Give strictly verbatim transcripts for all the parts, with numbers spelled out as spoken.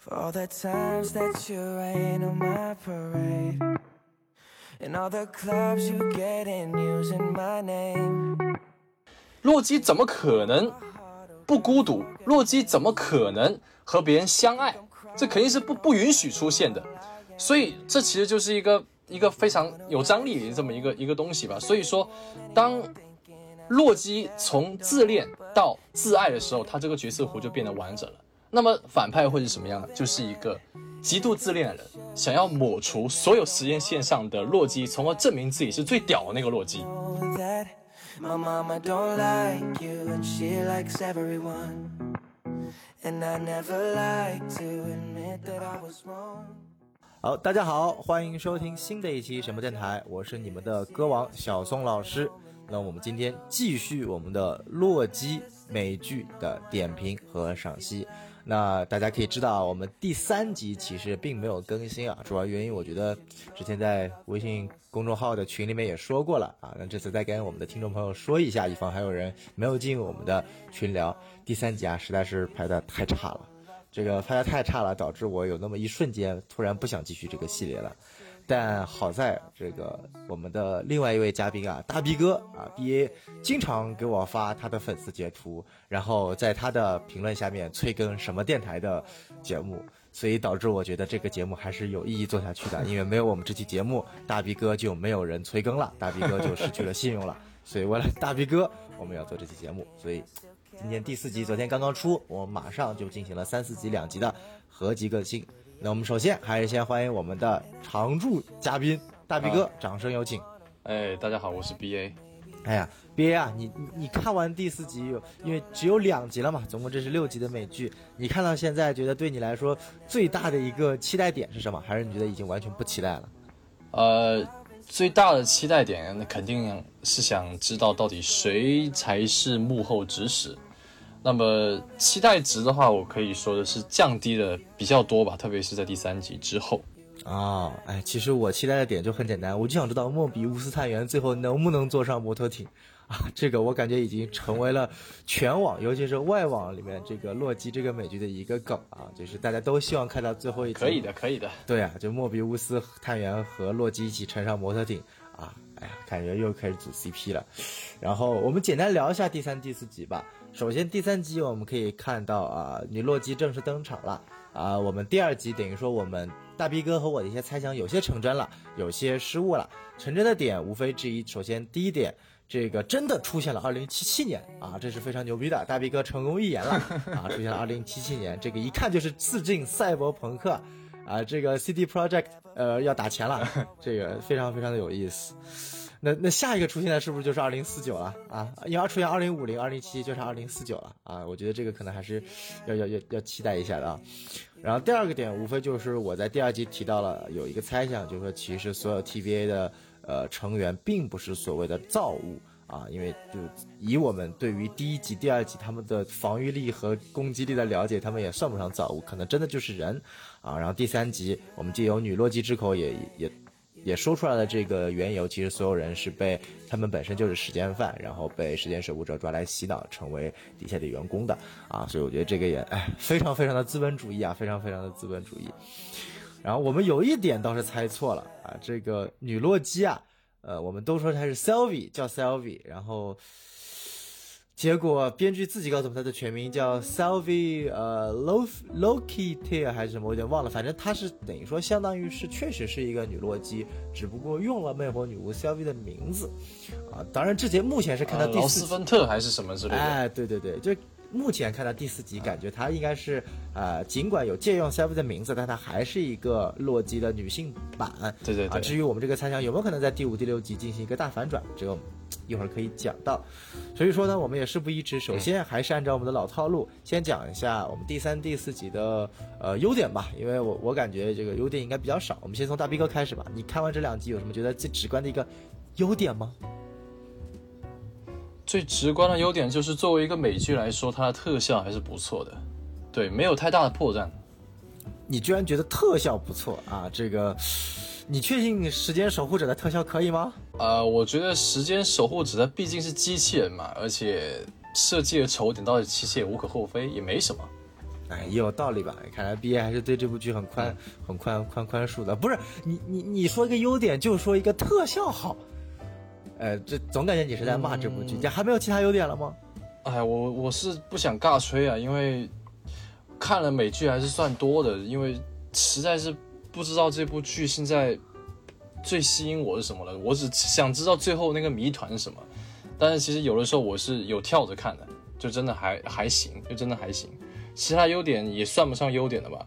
For all the times that you rain on my parade, and all the clubs you get in using my name。 洛基怎么可能不孤独？洛基怎么可能和别人相爱？这肯定是不不允许出现的。所以这其实就是一个一个非常有张力的这么一个一个东西吧。所以说，当洛基从自恋到自爱的时候，他这个角色弧就变得完整了。那么反派会是什么样的？就是一个极度自恋的人，想要抹除所有时间线上的洛基，从而证明自己是最屌的那个洛基。My mama don't like you and she likes everyone, and I never like to admit that I was wrong。 好，大家好，欢迎收听新的一期什么电台，我是你们的歌王小宋老师。那我们今天继续我们的洛基美剧的点评和赏析。那大家可以知道，我们第三集其实并没有更新啊，主要原因我觉得之前在微信公众号的群里面也说过了啊，那这次再跟我们的听众朋友说一下，以防还有人没有进我们的群聊。第三集啊，实在是拍的太差了，这个拍的太差了，导致我有那么一瞬间突然不想继续这个系列了。但好在这个我们的另外一位嘉宾啊，大 B 哥啊 ，B A 经常给我发他的粉丝截图，然后在他的评论下面催更什么电台的节目，所以导致我觉得这个节目还是有意义做下去的，因为没有我们这期节目，大 B 哥就没有人催更了，大 B 哥就失去了信用了，所以为了大 B 哥，我们要做这期节目，所以今天第四集昨天刚刚出，我马上就进行了三四集两集的合集更新。那我们首先还是先欢迎我们的常驻嘉宾大 B 哥、啊、掌声有请。哎，大家好，我是 B A。 哎呀 B A 啊，你你看完第四集，因为只有两集了嘛，总共这是六集的美剧，你看到现在觉得对你来说最大的一个期待点是什么？还是你觉得已经完全不期待了？呃，最大的期待点肯定是想知道到底谁才是幕后指使。那么期待值的话，我可以说的是降低的比较多吧，特别是在第三集之后啊、哦。哎，其实我期待的点就很简单，我就想知道莫比乌斯探员最后能不能坐上摩托艇啊！这个我感觉已经成为了全网，尤其是外网里面这个洛基这个美剧的一个梗啊，就是大家都希望看到最后一集。可以的，可以的。对啊，就莫比乌斯探员和洛基一起乘上摩托艇啊！哎呀，感觉又开始组 C P 了。然后我们简单聊一下第三、第四集吧。首先第三集我们可以看到啊，女洛基正式登场了啊。我们第二集等于说我们大 B 哥和我的一些猜想有些成真了，有些失误了。成真的点无非之一，首先第一点，这个真的出现了二零七七年啊，这是非常牛逼的，大 B 哥成功预言了啊，出现了二零七七年，这个一看就是致敬赛博朋克啊，这个 C D Project 呃要打钱了，这个非常非常的有意思。那那下一个出现的是不是就是二零四九了啊？你要出现二零五零、二零七七就是二零四九了啊！我觉得这个可能还是要要要要期待一下的啊。然后第二个点无非就是我在第二集提到了有一个猜想，就是说其实所有 T V A 的呃成员并不是所谓的造物啊，因为就以我们对于第一集、第二集他们的防御力和攻击力的了解，他们也算不上造物，可能真的就是人啊。然后第三集我们借由女洛基之口也也。也说出来了这个缘由，其实所有人是被他们本身就是时间犯，然后被时间守护者抓来洗脑成为底下的员工的啊，所以我觉得这个也哎非常非常的资本主义啊，非常非常的资本主义。然后我们有一点倒是猜错了啊，这个女洛基啊，呃我们都说她是 Sylvie 叫 Sylvie， 然后结果编剧自己告诉我们她的全名叫 Sylvie 呃 Loki Tear 还是什么，我有点忘了，反正她是等于说相当于是确实是一个女洛基，只不过用了魅惑女巫 Sylvie 的名字啊。当然这节目前是看到第四集、呃、劳斯芬特还是什么之类的，哎对对对，就目前看到第四集感觉她应该是呃尽管有借用 Sylvie 的名字，但她还是一个洛基的女性版，对对对、啊、至于我们这个猜想有没有可能在第五第六集进行一个大反转，这个一会儿可以讲到。所以说呢我们也事不宜迟，首先还是按照我们的老套路先讲一下我们第三第四集的呃优点吧，因为我我感觉这个优点应该比较少，我们先从大 B 哥开始吧。你看完这两集有什么觉得最直观的一个优点吗？最直观的优点就是作为一个美剧来说，它的特效还是不错的，对，没有太大的破绽。你居然觉得特效不错啊，这个你确信时间守护者的特效可以吗？呃，我觉得时间守护者它毕竟是机器人嘛，而且设计的丑点到底其实也无可厚非，也没什么。哎，也有道理吧？看来 B A 还是对这部剧很宽、嗯、很宽、宽宽恕的。不是你、你、你说一个优点，就说一个特效好，呃，这总感觉你是在骂这部剧。你、嗯、还没有其他优点了吗？哎，我我是不想尬吹啊，因为看了美剧还是算多的，因为实在是不知道这部剧现在最吸引我是什么了。我只想知道最后那个谜团是什么，但是其实有的时候我是有跳着看的，就真的还还行，就真的还行。其他优点也算不上优点的吧？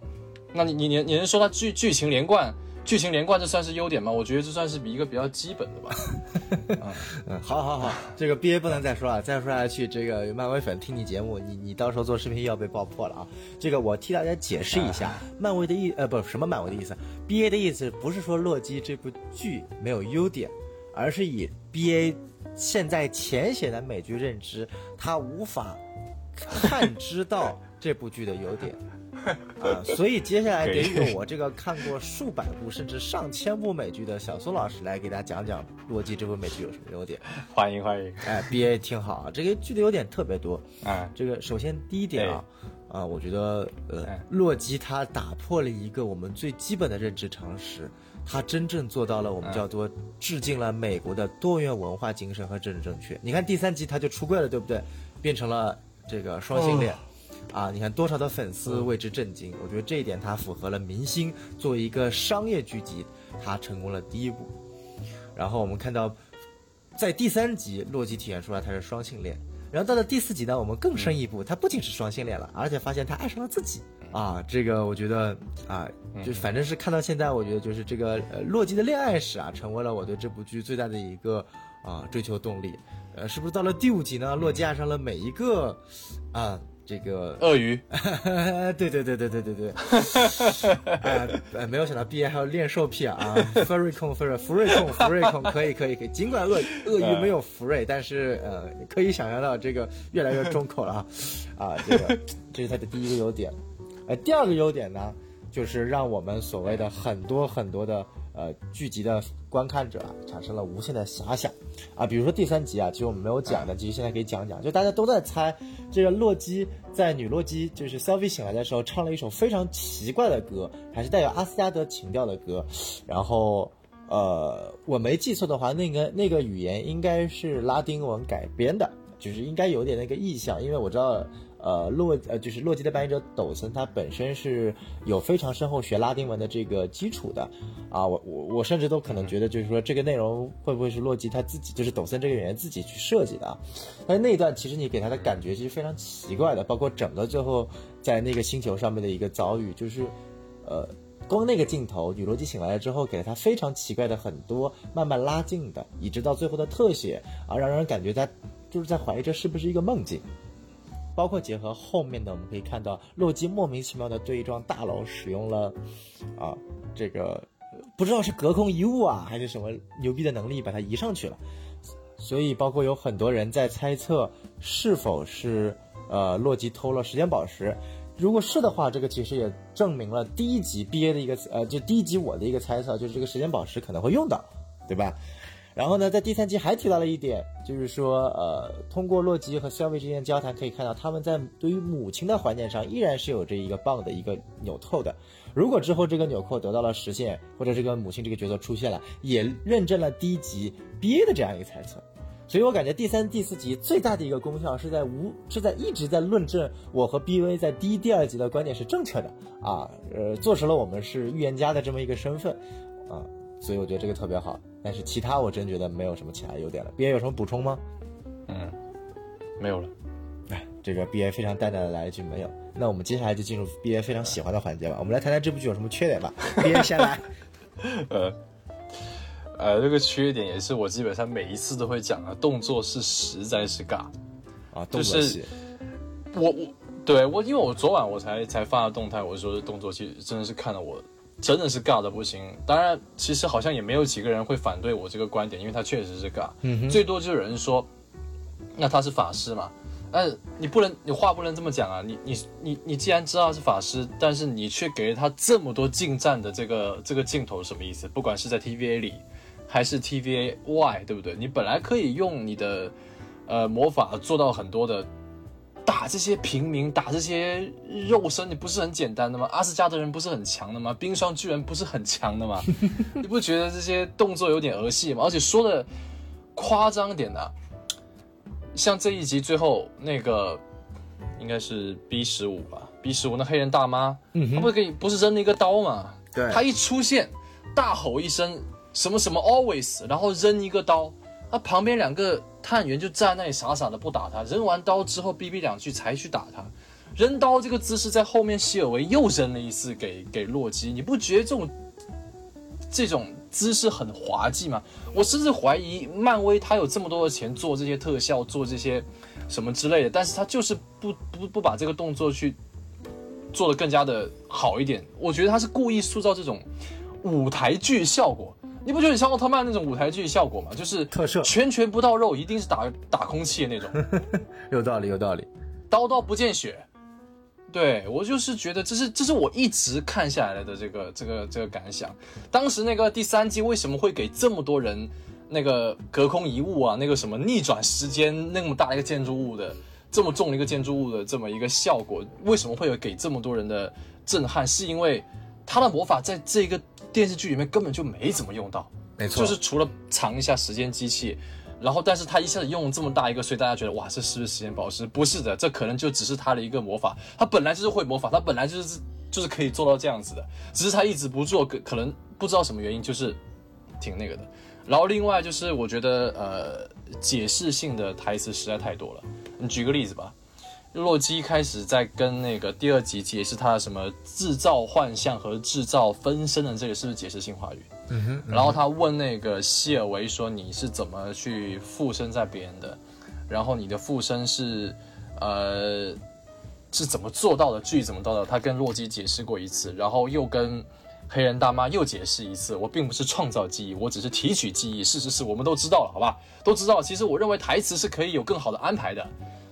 那你你你能说它剧剧情连贯，剧情连贯这算是优点吗？我觉得这算是一个比较基本的吧。啊、嗯，好好好，这个 B A 不能再说了，再说下去这个漫威粉听你节目，你你到时候做视频又要被爆破了啊！这个我替大家解释一下，啊、漫威的意呃不什么漫威的意思 ，B A 的意思不是说洛基这部剧没有优点，而是以 B A 现在浅显的美剧认知，它无法探知到。这部剧的优点啊，所以接下来得由我这个看过数百部甚至上千部美剧的小苏老师来给大家讲讲洛基这部美剧有什么优点。欢迎欢迎，哎 ，B A 听好啊，这个剧的优点特别多啊。这个首先第一点啊，啊，我觉得呃，洛基他打破了一个我们最基本的认知常识，他真正做到了我们叫做致敬了美国的多元文化精神和政治正确。你看第三集他就出柜了，对不对？变成了这个双性恋。哦啊，你看多少的粉丝为之震惊、嗯、我觉得这一点它符合了明星作为一个商业剧集它成功了第一步。然后我们看到在第三集洛基体现出来他是双性恋，然后到了第四集呢我们更深一步，他不仅是双性恋了，而且发现他爱上了自己啊。这个我觉得啊，就反正是看到现在我觉得就是这个、呃、洛基的恋爱史啊成为了我对这部剧最大的一个啊追求动力。呃，是不是到了第五集呢洛基爱上了每一个啊这个鳄鱼对对对对对对对、呃、没有想到 B A 还有恋兽癖啊福瑞控福瑞控福瑞控可以可以可以，尽管鳄鳄鱼没有福瑞，但是呃可以想象到这个越来越重口了啊啊这个这是它的第一个优点。呃第二个优点呢就是让我们所谓的很多很多的呃剧集的观看者啊产生了无限的遐想啊。比如说第三集啊，其实我们没有讲的，其实现在可以讲讲，就大家都在猜这个洛基在女洛基就是 Sylvie 醒来的时候唱了一首非常奇怪的歌，还是带有阿斯加德情调的歌，然后呃我没记错的话那个那个语言应该是拉丁文改编的，就是应该有点那个意象，因为我知道呃洛呃就是洛基的扮演者抖森他本身是有非常深厚学拉丁文的这个基础的啊，我我我甚至都可能觉得就是说这个内容会不会是洛基他自己就是抖森这个演员自己去设计的啊。但是那一段其实你给他的感觉其实非常奇怪的，包括整个最后在那个星球上面的一个遭遇，就是呃光那个镜头女洛基醒来了之后给了他非常奇怪的很多慢慢拉近的，以直到最后的特写啊，让人感觉他就是在怀疑这是不是一个梦境。包括结合后面的我们可以看到洛基莫名其妙的对一幢大楼使用了啊这个不知道是隔空移物啊还是什么牛逼的能力把它移上去了，所以包括有很多人在猜测是否是呃洛基偷了时间宝石，如果是的话这个其实也证明了第一集 B A 的一个呃就第一集我的一个猜测就是这个时间宝石可能会用到，对吧。然后呢在第三集还提到了一点，就是说呃通过洛基和 Sylvie 之间的交谈可以看到他们在对于母亲的怀念上依然是有这一个棒的一个纽扣的，如果之后这个纽扣得到了实现，或者这个母亲这个角色出现了，也认证了第一集 B A 的这样一个猜测。所以我感觉第三第四集最大的一个功效是在无是在一直在论证我和 B A 在第一第二集的观点是正确的啊，呃坐实了我们是预言家的这么一个身份啊，所以我觉得这个特别好。但是其他我真觉得没有什么其他优点了。B A 有什么补充吗？嗯，没有了。哎，这个 B A 非常淡淡的来一句没有。那我们接下来就进入 B A 非常喜欢的环节吧。我们来谈谈这部剧有什么缺点吧。B A 先来。呃，呃，这个缺点也是我基本上每一次都会讲的，动作是实在是尬啊，动作戏。就是、我我对我，因为我昨晚我才才发了动态，我说动作戏真的是看了我。真的是尬的不行，当然其实好像也没有几个人会反对我这个观点，因为他确实是尬、嗯、最多就有人说那他是法师嘛，但是你不能你话不能这么讲啊，你你你你既然知道他是法师，但是你却给了他这么多近战的这个这个镜头什么意思，不管是在 T V A 里还是 T V A 外，对不对，你本来可以用你的呃魔法做到很多的打这些平民，打这些肉身，你不是很简单的吗？阿斯加德人不是很强的吗？冰霜巨人不是很强的吗？你不觉得这些动作有点儿戏吗？而且说的夸张点啊，像这一集最后那个应该是 B 十五 吧 ，B 十五 那黑人大妈，嗯、她不给不是扔了一个刀吗？对，她一出现，大吼一声什么什么 always， 然后扔一个刀，那旁边两个探员就站那里傻傻的不打他，扔完刀之后逼逼两句才去打他，扔刀这个姿势在后面希尔维又扔了一次给给洛基，你不觉得这种这种姿势很滑稽吗？我甚至怀疑漫威他有这么多的钱做这些特效，做这些什么之类的，但是他就是不不不把这个动作去做得更加的好一点，我觉得他是故意塑造这种舞台剧效果。你不觉得像奥特曼那种舞台剧效果吗？就是特摄，拳拳不到肉，一定是打打空气的那种。有道理，有道理。刀刀不见血。对，我就是觉得这是这是我一直看下来的这个这个这个感想。当时那个第三季为什么会给这么多人那个隔空一物啊，那个什么逆转时间那么大一个建筑物的，这么重的一个建筑物的这么一个效果，为什么会有给这么多人的震撼？是因为他的魔法在这个电视剧里面根本就没怎么用到，没错，就是除了藏一下时间机器，然后但是他一下子用这么大一个，所以大家觉得哇，这是不是时间宝石？不是的，这可能就只是他的一个魔法，他本来就是会魔法，他本来就是就是可以做到这样子的，只是他一直不做，可能不知道什么原因，就是挺那个的。然后另外就是我觉得呃解释性的台词实在太多了，你举个例子吧。洛基开始在跟那个第二集解释他什么制造幻象和制造分身的这个是不是解释性话语，嗯哼嗯哼然后他问那个希尔维说你是怎么去附身在别人的，然后你的附身是呃是怎么做到的，具体怎么做到的，他跟洛基解释过一次，然后又跟黑人大妈又解释一次，我并不是创造记忆，我只是提取记忆，是是是，我们都知道了，好吧，都知道。其实我认为台词是可以有更好的安排的，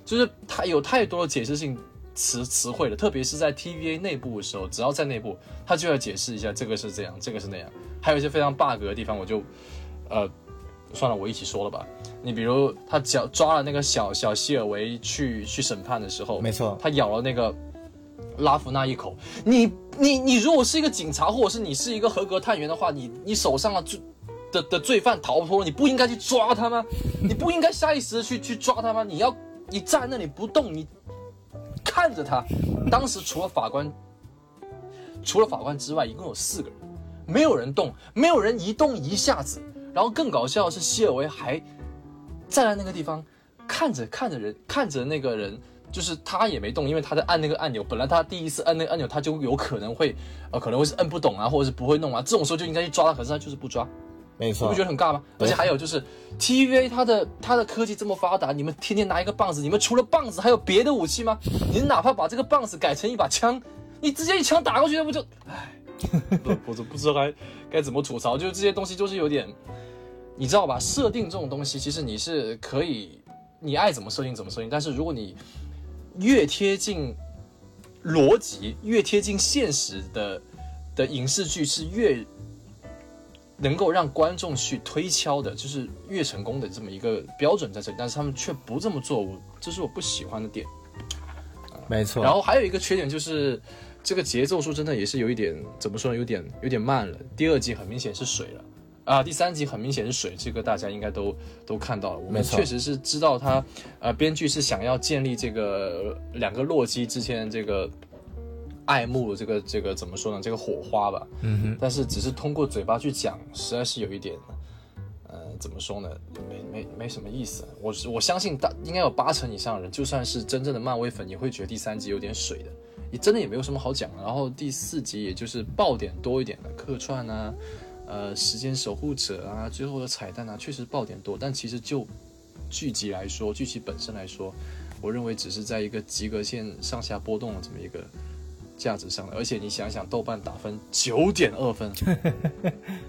就是它有太多的解释性词词汇了，特别是在 T V A 内部的时候，只要在内部，它就要解释一下这个是这样，这个是那样，还有一些非常 bug 的地方，我就，呃，算了，我一起说了吧。你比如他脚抓了那个小小希尔维去去审判的时候，没错，他咬了那个拉芙娜一口。你你你如果是一个警察，或者是你是一个合格探员的话，你你手上的最的的罪犯逃脱了，你不应该去抓他吗？你不应该下意识的去去抓他吗？你要。你站在那里不动，你看着他。当时除了法官，除了法官之外，一共有四个人，没有人动，没有人移动一下子。然后更搞笑的是，希尔维还站在那个地方看着看着人，看着那个人，就是他也没动，因为他在按那个按钮。本来他第一次按那个按钮，他就有可能会，呃，可能会是摁不懂啊，或者是不会弄啊。这种时候就应该去抓他，可是他就是不抓。没错，你不觉得很尬吗？而且还有就是 ，T V A 它的它的科技这么发达，你们天天拿一个棒子，你们除了棒子还有别的武器吗？你哪怕把这个棒子改成一把枪，你直接一枪打过去，那不就……唉，我都不知道该该怎么吐槽。就是这些东西就是有点，你知道吧？设定这种东西，其实你是可以，你爱怎么设定怎么设定，但是如果你越贴近逻辑、越贴近现实的的影视剧是越。能够让观众去推敲的，就是越成功的这么一个标准在这里，但是他们却不这么做，我这是我不喜欢的点。没错。然后还有一个缺点就是，这个节奏说真的也是有一点，怎么说呢，有点有点慢了。第二集很明显是水了啊，第三集很明显是水，这个大家应该都都看到了。我们确实是知道他，呃，编剧是想要建立这个两个洛基之前这个。爱慕这个这个怎么说呢？这个火花吧，嗯哼，但是只是通过嘴巴去讲，实在是有一点，呃，怎么说呢？没没没什么意思。我我相信大应该有八成以上的人，就算是真正的漫威粉，也会觉得第三集有点水的，也真的也没有什么好讲的。然后第四集也就是爆点多一点的客串啊，呃，时间守护者啊，最后的彩蛋啊，确实爆点多，但其实就剧集来说，剧集本身来说，我认为只是在一个及格线上下波动的这么一个。价值上的，而且你想想，豆瓣打分九点二分，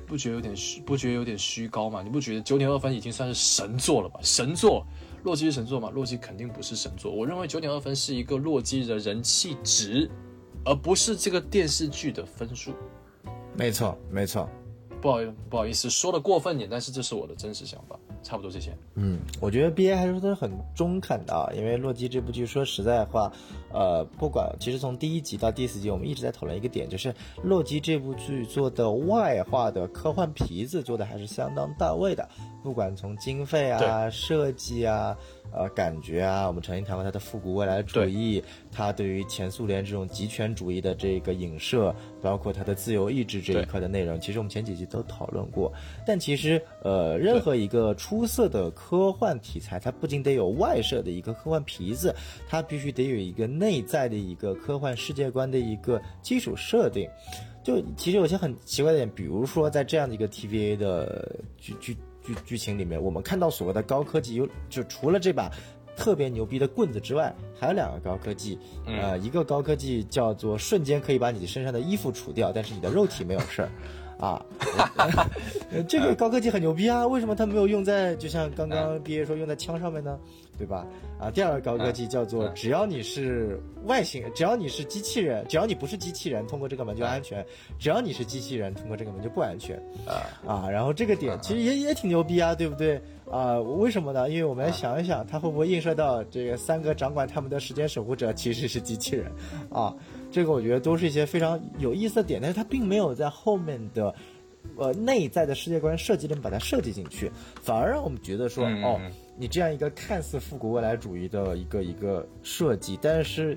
不觉得有点虚？不觉得有点虚高吗？你不觉得九点二分已经算是神作了吧？神作，洛基是神作吗？洛基肯定不是神作。我认为九点二分是一个洛基的人气值，而不是这个电视剧的分数。没错，没错。不好意思，不好意思，说的过分点，但是这是我的真实想法。差不多这些。嗯，我觉得 B A 还是很中肯的啊，因为洛基这部剧说实在话，呃，不管其实从第一集到第四集，我们一直在讨论一个点，就是洛基这部剧做的外化的科幻皮子做的还是相当到位的，不管从经费啊、设计啊、呃感觉啊，我们曾经谈过它的复古未来主义，它对于前苏联这种极权主义的这个影射，包括它的自由意志这一块的内容，其实我们前几集都讨论过。但其实呃，任何一个出色的科幻题材，它不仅得有外设的一个科幻皮子，它必须得有一个内在的一个科幻世界观的一个基础设定。就其实有些很奇怪的点，比如说在这样的一个 T V A 的剧剧剧剧情里面，我们看到所谓的高科技，有就除了这把特别牛逼的棍子之外，还有两个高科技，呃，一个高科技叫做瞬间可以把你身上的衣服除掉，但是你的肉体没有事儿。啊，这个高科技很牛逼啊！为什么它没有用在，就像刚刚毕业说用在枪上面呢？对吧？啊，第二个高科技叫做，只要你是外星人，只要你是机器人，只要你不是机器人，通过这个门就安全；只要你是机器人，通过这个门就不安全。啊，然后这个点其实也也挺牛逼啊，对不对？啊、呃，为什么呢？因为我们想一想，它会不会映射到这个三个掌管他们的时间守护者其实是机器人啊？这个我觉得都是一些非常有意思的点，但是它并没有在后面的呃内在的世界观设计里面把它设计进去，反而让我们觉得说、嗯、哦，你这样一个看似复古未来主义的一个一个设计，但是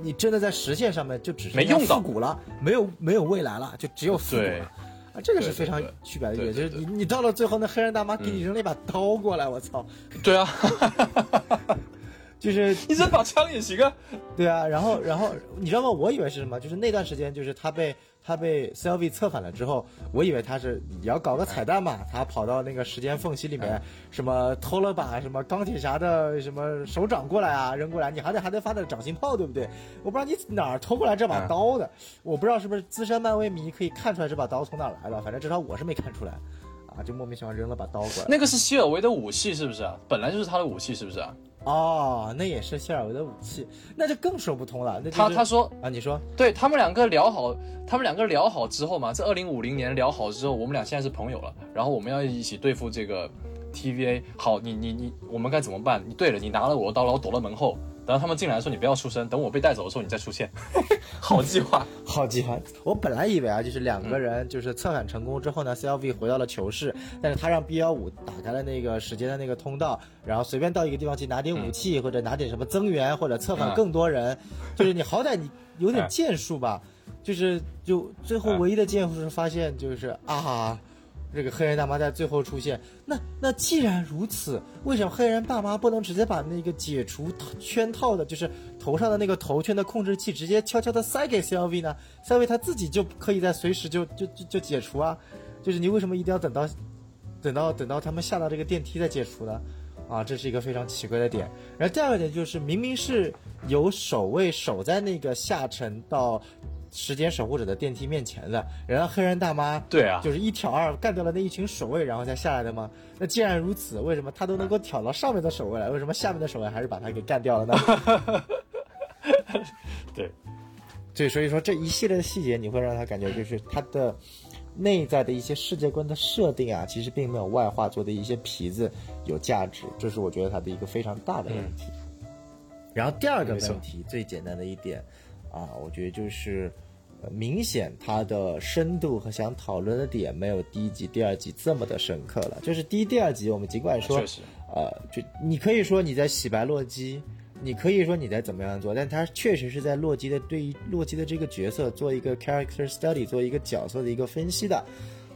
你真的在实现上面就只是没用到复古了，没有没有未来了，就只有复古了。啊，这个是非常区别的，也就是你你到了最后，那黑人大妈给你扔了一把刀过来，嗯、我操！对啊，就是你扔把枪也行啊。对啊，然后然后你知道吗？我以为是什么？就是那段时间，就是他被他被 Sylvie 策反了之后，我以为他是也要搞个彩蛋嘛，他跑到那个时间缝隙里面，什么偷了把什么钢铁侠的什么手掌过来啊，扔过来，你还得还得发点掌心炮，对不对？我不知道你哪儿偷过来这把刀的，我不知道是不是资深漫威迷可以看出来这把刀从哪儿来的，反正至少我是没看出来，啊，就莫名其妙扔了把刀过来。那个是希尔维的武器是不是啊？本来就是他的武器是不是啊？哦，那也是希尔维的武器，那就更说不通了。那就是、他他说啊，你说，对他们两个聊好，他们两个聊好之后嘛，在二零五零年聊好之后，我们俩现在是朋友了，然后我们要一起对付这个 T V A。好，你你你，我们该怎么办？你对了，你拿了我的刀，然后躲到门后，然后他们进来的时候你不要出声，等我被带走的时候你再出现。好计划，好计划。我本来以为啊，就是两个人就是策反成功之后呢 ，C L V 回到了囚室，但是他让 B 一五 打开了那个时间的那个通道，然后随便到一个地方去拿点武器、嗯、或者拿点什么增援或者策反更多人，嗯、就是你好歹你有点建树吧。嗯、就是就最后唯一的建树是发现就是啊。这个黑人大妈在最后出现，那那既然如此，为什么黑人大妈不能直接把那个解除圈套的，就是头上的那个头圈的控制器，直接悄悄的塞给 C L V 呢 ？C L V 他自己就可以在随时就就就就解除啊！就是你为什么一定要等到等到等到他们下到这个电梯再解除呢？啊，这是一个非常奇怪的点。然后第二个点就是，明明是有守卫守在那个下沉到。时间守护者的电梯面前的，然后黑人大妈对啊，就是一挑二干掉了那一群守卫，然后才下来的吗？那既然如此，为什么他都能够挑到上面的守卫来，为什么下面的守卫还是把他给干掉了呢？对，对，所以说这一系列的细节，你会让他感觉就是他的内在的一些世界观的设定啊，其实并没有外化做的一些皮子有价值，这是我觉得他的一个非常大的问题。嗯、然后第二个问题，最简单的一点。啊，我觉得就是、呃、明显它的深度和想讨论的点没有第一集第二集这么的深刻了，就是第一第二集我们尽管说呃，就你可以说你在洗白洛基，你可以说你在怎么样做，但它确实是在洛基的对于洛基的这个角色做一个 character study， 做一个角色的一个分析的，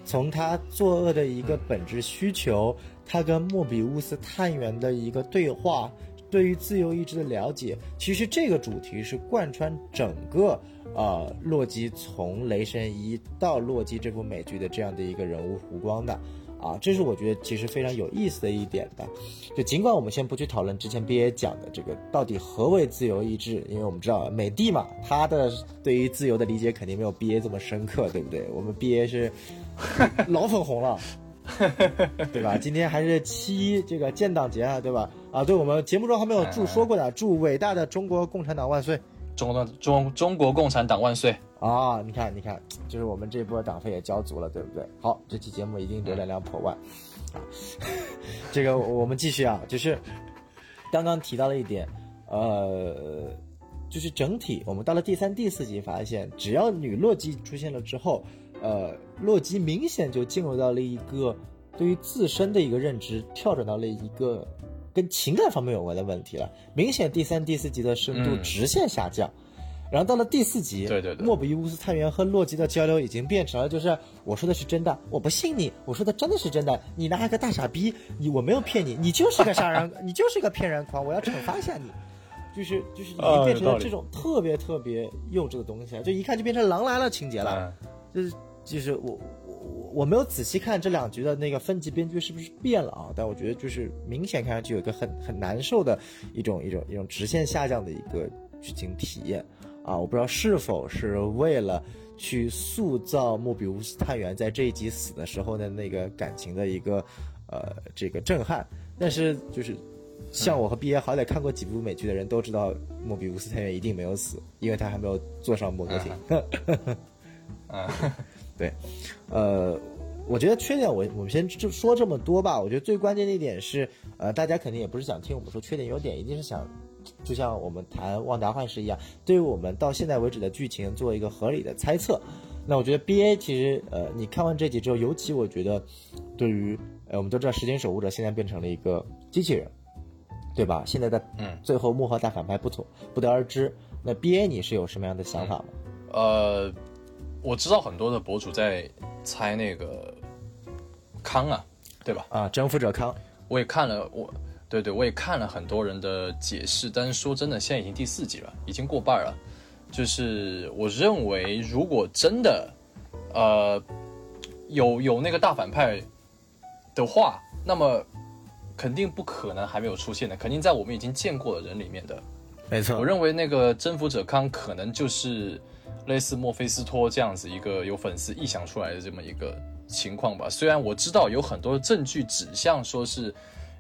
从他作恶的一个本质需求，他跟莫比乌斯探员的一个对话，对于自由意志的了解，其实这个主题是贯穿整个呃洛基从雷神一到洛基这部美剧的这样的一个人物弧光的啊，这是我觉得其实非常有意思的一点的。就尽管我们先不去讨论之前 B A 讲的这个到底何谓自由意志，因为我们知道美帝嘛，他的对于自由的理解肯定没有 B A 这么深刻，对不对？我们 B A 是老粉红了。对吧？今天还是七一这个建党节啊，对吧？啊，对，我们节目中还没有祝说过的，祝伟大的中国共产党万岁！中中中国共产党万岁！啊，你看，你看，就是我们这波党费也交足了，对不对？好，这期节目一定得两两破万。嗯这个我们继续啊，就是刚刚提到了一点，呃，就是整体我们到了第三、第四集发现，只要女洛基出现了之后，呃，洛基明显就进入到了一个对于自身的一个认知，跳转到了一个跟情感方面有关的问题了。明显第三、第四集的深度直线下降。嗯，然后到了第四集，对对对，莫比乌斯探员和洛基的交流已经变成了，就是我说的是真的，我不信你，我说的真的是真的，你拿个大傻逼，你我没有骗你，你就是个杀人，你就是个骗人狂，我要惩罚一下你，就是就是已经变成了这种特别特别幼稚的东西了，就一看就变成狼来了情节了，嗯，就是就是我我我没有仔细看这两局的那个分级编剧是不是变了啊，但我觉得就是明显看上去有一个很很难受的一种一种一种直线下降的一个剧情体验。啊，我不知道是否是为了去塑造莫比乌斯探员在这一集死的时候的那个感情的一个呃这个震撼，但是就是像我和毕业好歹看过几部美剧的人都知道，莫比乌斯探员一定没有死，因为他还没有坐上摩托艇。啊，对，呃，我觉得缺点我我们先说这么多吧。我觉得最关键的一点是，呃，大家肯定也不是想听我们说缺点优点，一定是想。就像我们谈《旺达幻视》一样，对于我们到现在为止的剧情做一个合理的猜测。那我觉得 B A 其实呃，你看完这集之后，尤其我觉得对于呃，我们都知道《时间守护者》现在变成了一个机器人，对吧？现在的最后幕后大反派不妥不得而知。那 B A 你是有什么样的想法吗？嗯、呃，我知道很多的博主在猜那个康啊，对吧？啊，征服者康，我也看了我。对对，我也看了很多人的解释，但是说真的，现在已经第四集了，已经过半了。就是我认为，如果真的，呃，有有那个大反派的话，那么肯定不可能还没有出现的，肯定在我们已经见过的人里面的。没错，我认为那个征服者康可能就是类似墨菲斯托这样子一个有粉丝臆想出来的这么一个情况吧。虽然我知道有很多证据指向说是。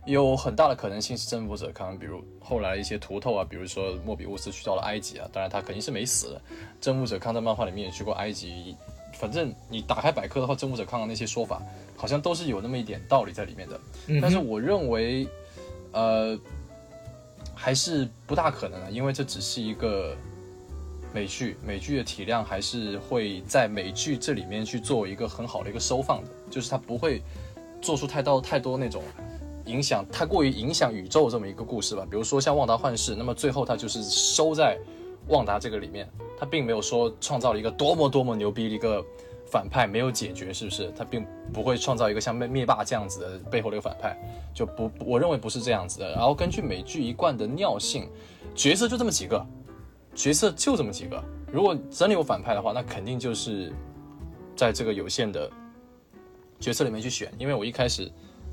有很大的可能性是征服者康，比如后来一些图透啊，比如说莫比乌斯去到了埃及啊，当然他肯定是没死的。征服者康在漫画里面也去过埃及，反正你打开百科的话，征服者康的那些说法好像都是有那么一点道理在里面的。嗯、但是我认为，呃，还是不大可能的，因为这只是一个美剧，美剧的体量还是会在美剧这里面去做一个很好的一个收放的，就是它不会做出太多太多那种。影响它过于影响宇宙这么一个故事吧，比如说像旺达幻视，那么最后它就是收在旺达这个里面，它并没有说创造了一个多么多么牛逼的一个反派没有解决，是不是？它并不会创造一个像灭霸这样子的背后的一个反派，就不我认为不是这样子的。然后根据美剧一贯的尿性，角色就这么几个，角色就这么几个。如果真的有反派的话，那肯定就是在这个有限的角色里面去选，因为我一开始。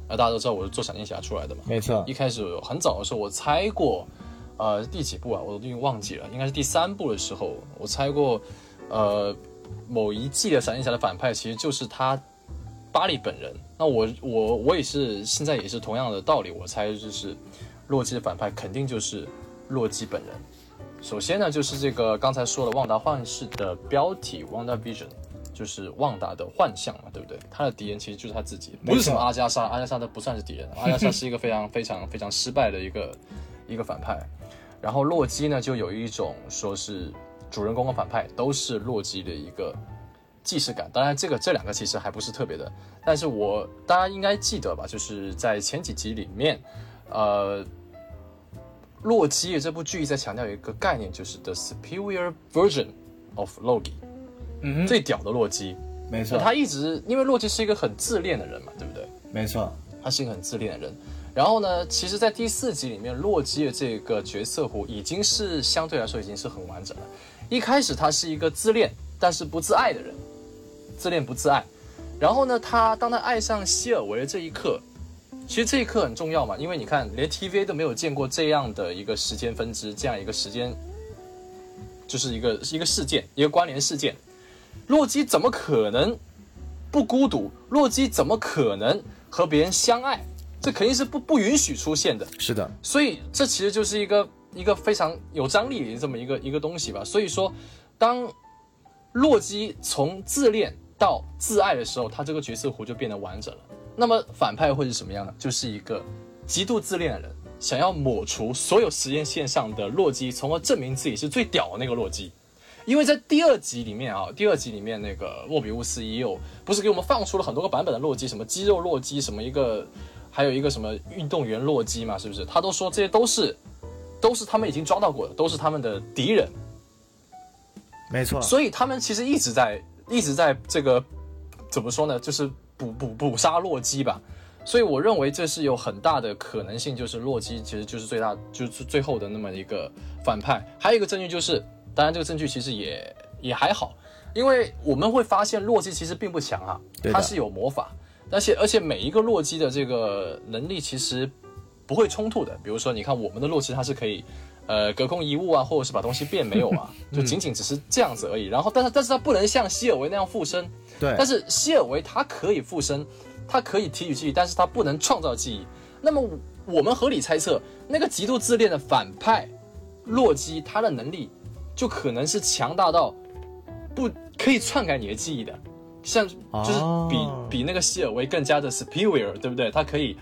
啊，大家都知道我是做闪电侠出来的嘛，没错。一开始很早的时候，我猜过，呃，第几部啊？我已经忘记了，应该是第三部的时候，我猜过，呃，某一季的闪电侠的反派其实就是他巴利本人。那我我我也是现在也是同样的道理，我猜就是洛基的反派肯定就是洛基本人。首先呢，就是这个刚才说的《旺达幻视》的标题《Wanda Vision》。就是旺达的幻象嘛，对不对？他的敌人其实就是他自己，不是什么阿加莎，阿加莎他不算是敌人，阿加莎是一个非常非常非常失败的一个一个反派。然后洛基呢，就有一种说是主人公和反派都是洛基的一个既视感。当然，这个这两个其实还不是特别的，但是我大家应该记得吧，就是在前几集里面，呃，洛基这部剧在强调一个概念，就是 the superior version of Loki。嗯，最屌的洛基，没错。他一直因为洛基是一个很自恋的人嘛，对不对？没错，他是一个很自恋的人。然后呢，其实，在第四集里面，洛基的这个角色弧已经是相对来说已经是很完整了。一开始他是一个自恋但是不自爱的人，自恋不自爱。然后呢，他当他爱上希尔维的这一刻，其实这一刻很重要嘛，因为你看，连 T V A 都没有见过这样的一个时间分支，这样一个时间，就是一个一个事件，一个关联事件。洛基怎么可能不孤独？洛基怎么可能和别人相爱？这肯定是不不允许出现的。是的，所以这其实就是一个一个非常有张力的这么一个一个东西吧。所以说，当洛基从自恋到自爱的时候，他这个角色弧就变得完整了。那么反派会是什么样呢？就是一个极度自恋的人，想要抹除所有实验线上的洛基，从而证明自己是最屌的那个洛基。因为在第二集里面啊，第二集里面那个莫比乌斯也有，不是给我们放出了很多个版本的洛基，什么肌肉洛基，什么一个，还有一个什么运动员洛基嘛，是不是？他都说这些都是，都是他们已经抓到过的，都是他们的敌人。没错。所以他们其实一直在一直在这个怎么说呢，就是捕捕捕杀洛基吧。所以我认为这是有很大的可能性，就是洛基其实就是最大就是最后的那么一个反派。还有一个证据就是。当然这个证据其实也也还好，因为我们会发现洛基其实并不强啊，他是有魔法，而且而且每一个洛基的这个能力其实不会冲突的。比如说你看我们的洛基他是可以呃隔空移物啊，或者是把东西变没有啊，就仅仅只是这样子而已。然后但是但是他不能像希尔维那样附身，对，但是希尔维他可以附身，他可以提取记忆，但是他不能创造记忆。那么我们合理猜测，那个极度自恋的反派洛基他的能力就可能是强大到不可以篡改你的记忆的，像就是比、oh. 比那个希尔维更加的 superior， 对不对？他可以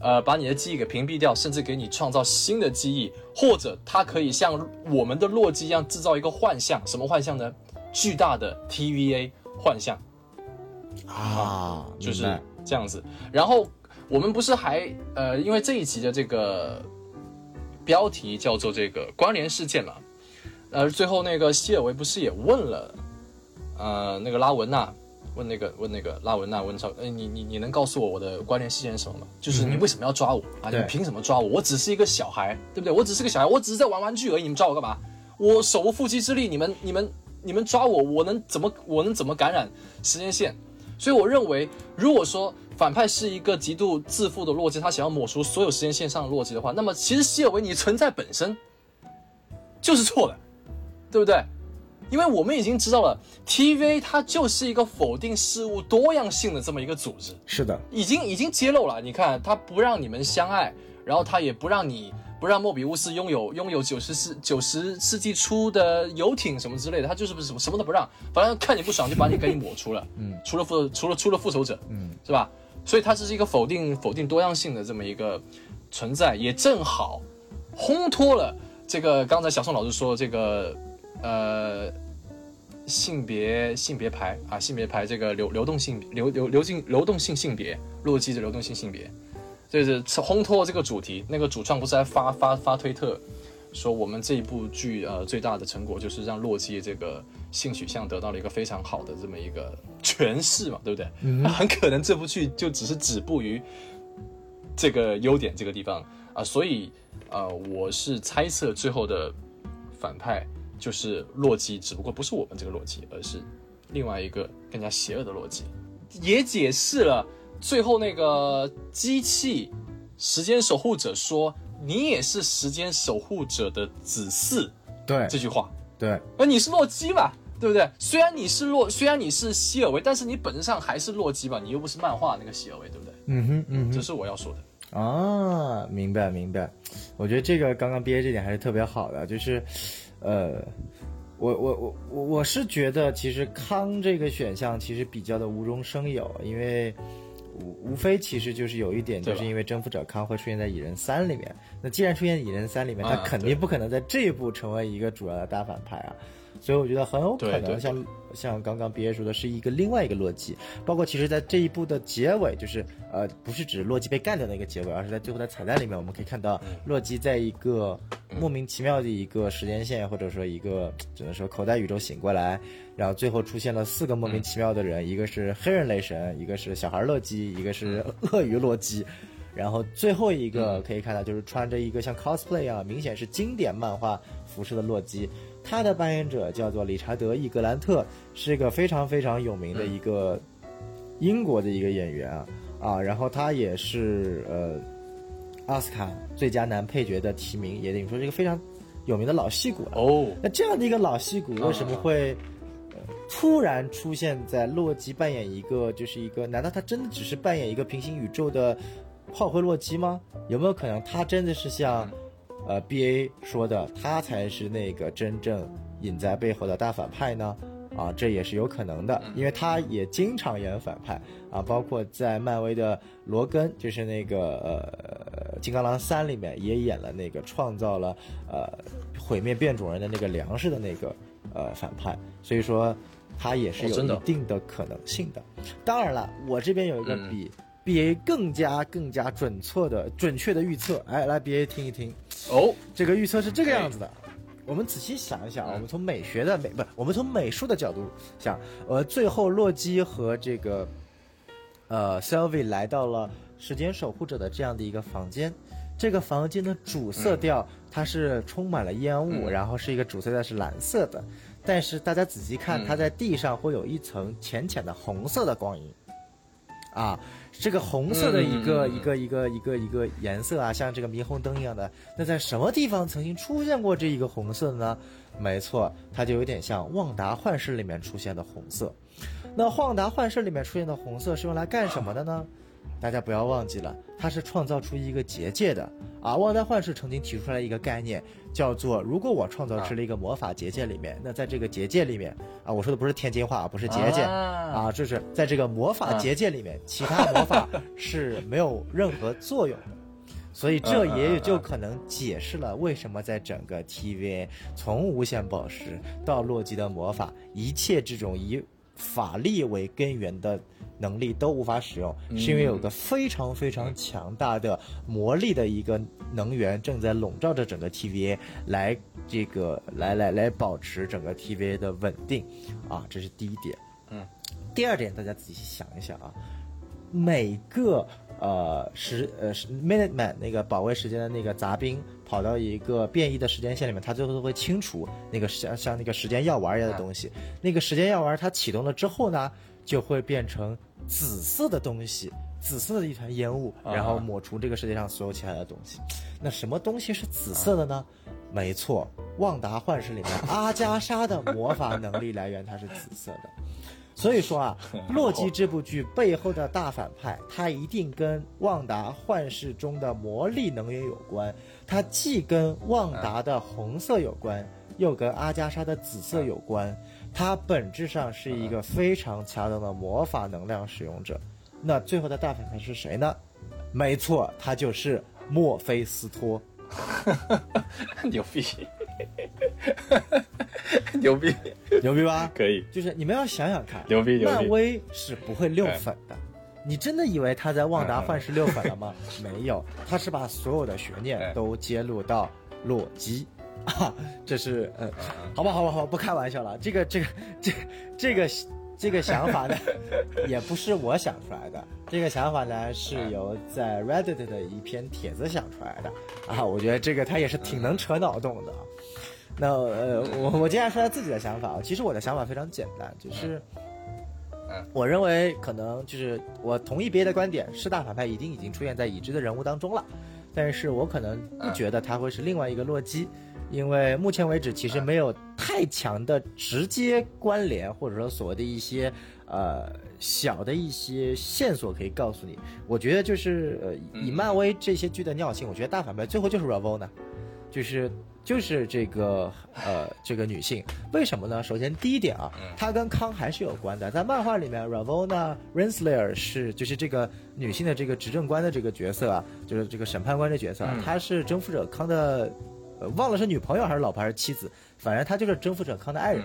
呃把你的记忆给屏蔽掉，甚至给你创造新的记忆，或者他可以像我们的洛基一样制造一个幻象。什么幻象呢？巨大的 T V A 幻象啊， oh, 就是这样子。然后我们不是还呃，因为这一集的这个标题叫做这个关联事件嘛。呃，最后那个希尔维不是也问了，呃，那个拉文娜，问那个问那个拉文娜问说，哎，你你你能告诉我我的关联事件是什么吗？就是你为什么要抓我、嗯、啊？你们凭什么抓我？我只是一个小孩，对不对？我只是个小孩，我只是在玩玩具而已，你们抓我干嘛？我手无缚鸡之力，你们你们你们抓我，我能怎么我能怎么感染时间线？所以我认为，如果说反派是一个极度自负的洛基，他想要抹除所有时间线上的洛基的话，那么其实希尔维你存在本身就是错的。对不对？因为我们已经知道了 T V A 它就是一个否定事物多样性的这么一个组织。是的，已经已经揭露了。你看，它不让你们相爱，然后它也不让你不让莫比乌斯拥有拥有九十世九十世纪初的游艇什么之类的，它就是什么什么都不让，反正看你不爽就把你给你抹除了。嗯，除了复除了除了复仇者，嗯，是吧？所以它是一个否定否定多样性的这么一个存在，也正好烘托了这个刚才小宋老师说的这个。呃，性别性别牌啊，性别牌这个流流动性流流流进流动性性别，洛基的流动性性别，就是烘托这个主题。那个主创不是还发发发推特说，我们这一部剧呃最大的成果就是让洛基这个性取向得到了一个非常好的这么一个诠释嘛，对不对？嗯、很可能这部剧就只是止步于这个优点这个地方啊、呃，所以呃，我是猜测最后的反派。就是洛基，只不过不是我们这个洛基，而是另外一个更加邪恶的洛基，也解释了最后那个机器时间守护者说你也是时间守护者的子嗣，对这句话，对，而你是洛基嘛，对不对？虽然你是洛，虽然你是希尔维，但是你本质上还是洛基嘛，你又不是漫画那个希尔维，对不对？嗯哼，嗯哼，这是我要说的。啊，明白明白，我觉得这个刚刚B A这点还是特别好的，就是。呃，我我我我我是觉得，其实康这个选项其实比较的无中生有，因为无无非其实就是有一点，就是因为征服者康会出现在蚁人三里面。那既然出现蚁人三里面，他肯定不可能在这一部成为一个主要的大反派啊。所以我觉得很有可能像像刚刚别说的是一个另外一个洛基，包括其实在这一部的结尾，就是呃不是指洛基被干掉的一个结尾，而是在最后的彩蛋里面我们可以看到洛基在一个莫名其妙的一个时间线，或者说一个只能说口袋宇宙醒过来，然后最后出现了四个莫名其妙的人，一个是黑人雷神，一个是小孩洛基，一个是鳄鱼洛基，然后最后一个可以看到就是穿着一个像 cosplay 啊，明显是经典漫画服饰的洛基，他的扮演者叫做理查德·伊格兰特，是一个非常非常有名的一个英国的一个演员啊啊，然后他也是呃奥斯卡最佳男配角的提名，也等于说是一个非常有名的老戏骨了。哦，那这样的一个老戏骨为什么会突然出现在洛基扮演一个就是一个？难道他真的只是扮演一个平行宇宙的炮灰洛基吗？有没有可能他真的是像？呃 ，B A 说的，他才是那个真正隐在背后的大反派呢？啊，这也是有可能的，因为他也经常演反派啊，包括在漫威的罗根，就是那个呃金刚狼三里面也演了那个创造了呃毁灭变种人的那个粮食的那个呃反派，所以说他也是有一定的可能性的。哦、的当然了，我这边有一个比、嗯、B A 更加更加准确的准确的预测，哎，来 B A 听一听哦，这个预测是这个样子的。哎，我们仔细想一想，我们从美学的美不，我们从美术的角度想，呃，最后洛基和这个，呃 ，Sylvie 来到了时间守护者的这样的一个房间，这个房间的主色调它是充满了烟雾，嗯、然后是一个主色调是蓝色的，但是大家仔细看，它在地上会有一层浅浅的红色的光影。啊，这个红色的一个、嗯、一个一个一个一个颜色啊，像这个霓虹灯一样的，那在什么地方曾经出现过这一个红色呢？没错，它就有点像《旺达幻视》里面出现的红色。那《旺达幻视》里面出现的红色是用来干什么的呢？大家不要忘记了，它是创造出一个结界的啊！旺达幻视曾经提出来一个概念，叫做如果我创造出了一个魔法结界里面，那在这个结界里面啊，我说的不是天津话，不是结界 啊, 啊，就是在这个魔法结界里面，啊、其他魔法是没有任何作用的。所以这也就可能解释了为什么在整个 T V A 从无限宝石到洛基的魔法，一切这种以法力为根源的能力都无法使用，是因为有个非常非常强大的魔力的一个能源正在笼罩着整个 T V A， 来这个来来来保持整个 T V A 的稳定啊，这是第一点。嗯，第二点大家仔细想一想啊，每个呃时呃 Minutemen 那个保卫时间的那个杂兵跑到一个变异的时间线里面，他最后都会清除那个像像那个时间药丸一样的东西。那个时间药丸它启动了之后呢，就会变成紫色的东西，紫色的一团烟雾，然后抹除这个世界上所有其他的东西。那什么东西是紫色的呢？没错，旺达幻视里面阿加莎的魔法能力来源它是紫色的。所以说啊，洛基这部剧背后的大反派，它一定跟旺达幻视中的魔力能源有关，它既跟旺达的红色有关，又跟阿加莎的紫色有关，它本质上是一个非常强大的魔法能量使用者。那最后的大反派是谁呢？没错，他就是墨菲斯托。牛逼牛逼牛逼吧，可以，就是你们要想想看，牛逼牛逼，漫威是不会溜粉的。你真的以为他在旺达幻视溜粉了吗？没有，他是把所有的悬念都揭露到洛基啊，这是呃、嗯，好吧好吧好吧，不开玩笑了，这个这个这这个这个想法呢，也不是我想出来的，这个想法呢是由在 Reddit 的一篇帖子想出来的啊，我觉得这个他也是挺能扯脑洞的。那呃，我我接下来说下自己的想法。其实我的想法非常简单，就是，我认为可能就是我同意别的观点，是大反派已经已经出现在已知的人物当中了，但是我可能不觉得他会是另外一个洛基，因为目前为止其实没有太强的直接关联，或者说所谓的一些呃小的一些线索可以告诉你。我觉得就是呃以漫威这些剧的尿性，我觉得大反派最后就是 Ravonna， 就是。就是这个呃，这个女性，为什么呢？首先第一点啊，她跟康还是有关的。在漫画里面 ，Ravonna Renslayer 是就是这个女性的这个执政官的这个角色啊，就是这个审判官的角色、啊，她是征服者康的、呃，忘了是女朋友还是老婆还是妻子，反正她就是征服者康的爱人。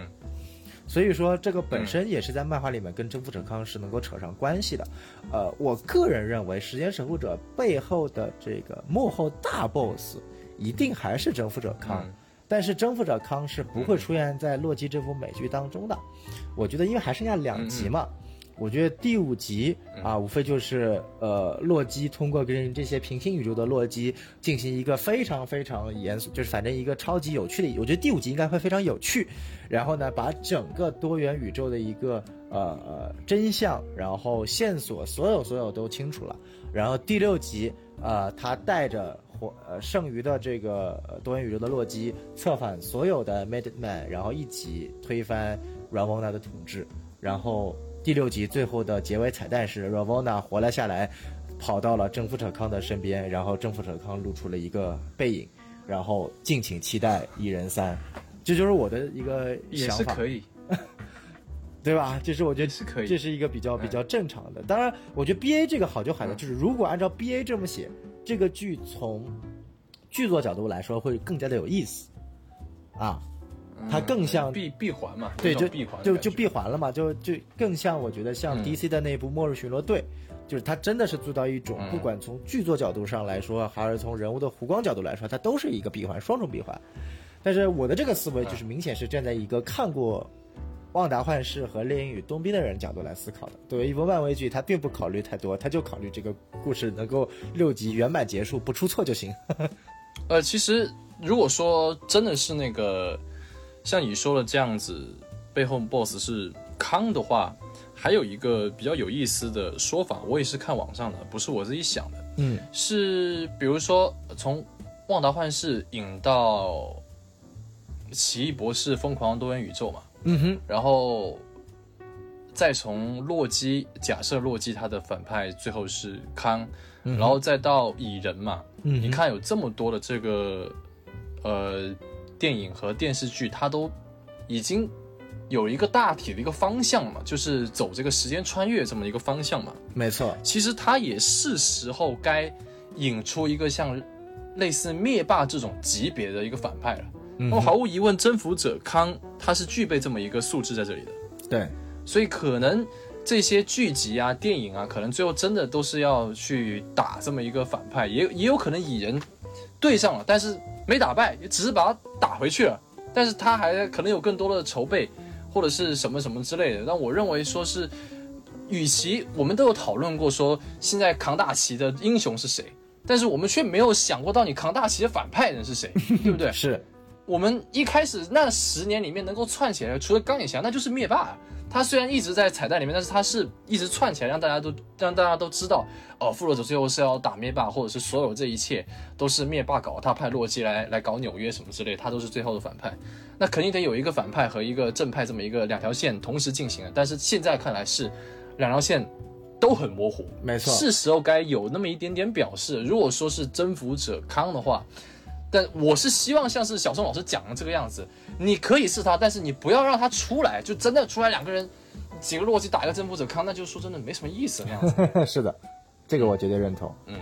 所以说，这个本身也是在漫画里面跟征服者康是能够扯上关系的。呃，我个人认为，时间守护者背后的这个幕后大 boss。一定还是征服者康、嗯、但是征服者康是不会出现在洛基这部美剧当中的、嗯、我觉得因为还剩下两集嘛、嗯、我觉得第五集、嗯、啊无非就是呃洛基通过跟这些平行宇宙的洛基进行一个非常非常严肃，就是反正一个超级有趣的，我觉得第五集应该会非常有趣，然后呢把整个多元宇宙的一个呃呃真相，然后线索所有所有都清楚了，然后第六集呃他带着呃，剩余的这个多元宇宙的洛基策反所有的 Minutemen， 然后一起推翻 Ravonna 的统治。然后第六集最后的结尾彩蛋是 Ravonna 活了下来，跑到了征服者康的身边，然后征服者康露出了一个背影，然后敬请期待一人三。这就是我的一个想法，也是可以。对吧？这是我觉得是可以，这是一个比较比较正常的。当然，我觉得 B A 这个好就好了，嗯、就是如果按照 B A 这么写，这个剧从剧作角度来说会更加的有意思啊。它更像闭闭环嘛，对，就闭环，就就闭环了嘛，就就更像我觉得像 D C 的那部《末日巡逻队》，嗯，就是它真的是做到一种，嗯，不管从剧作角度上来说，还是从人物的弧光角度来说，它都是一个闭环，双重闭环。但是我的这个思维就是明显是站在一个看过《旺达幻视》和《猎鹰与冬兵》的人角度来思考的。对于一部漫威剧，它并不考虑太多，它就考虑这个故事能够六集圆满结束，不出错就行。呃，其实如果说真的是那个。像你说的这样子，背后 boss 是康的话，还有一个比较有意思的说法，我也是看网上的，不是我自己想的。嗯，是比如说从《旺达幻视》引到《奇异博士：疯狂多元宇宙》嘛，嗯哼，然后再从洛基，假设洛基他的反派最后是康，嗯，然后再到蚁人嘛，嗯，你看有这么多的这个，呃。电影和电视剧它都已经有一个大体的一个方向嘛，就是走这个时间穿越这么一个方向嘛，没错，其实它也是时候该引出一个像类似灭霸这种级别的一个反派了，嗯，那么毫无疑问征服者康他是具备这么一个素质在这里的，对，所以可能这些剧集啊电影啊可能最后真的都是要去打这么一个反派， 也, 也有可能蚁人对上了但是没打败，也只是把他打回去了，但是他还可能有更多的筹备或者是什么什么之类的。但我认为说是与其我们都有讨论过说现在扛大旗的英雄是谁，但是我们却没有想过到你扛大旗的反派人是谁，对不对？是我们一开始那十年里面能够串起来除了钢铁侠那就是灭霸，他虽然一直在彩蛋里面，但是他是一直串起来让大家都让大家都知道哦，复仇者最后是要打灭霸，或者是所有这一切都是灭霸搞他，派洛基来来搞纽约什么之类，他都是最后的反派。那肯定得有一个反派和一个正派这么一个两条线同时进行的，但是现在看来是两条线都很模糊，没错，是时候该有那么一点点表示。如果说是征服者康的话，但我是希望像是小宋老师讲的这个样子，你可以是他，但是你不要让他出来，就真的出来两个人几个洛基打一个征服者康，那就说真的没什么意思那样子。是的，这个我绝对认同。嗯，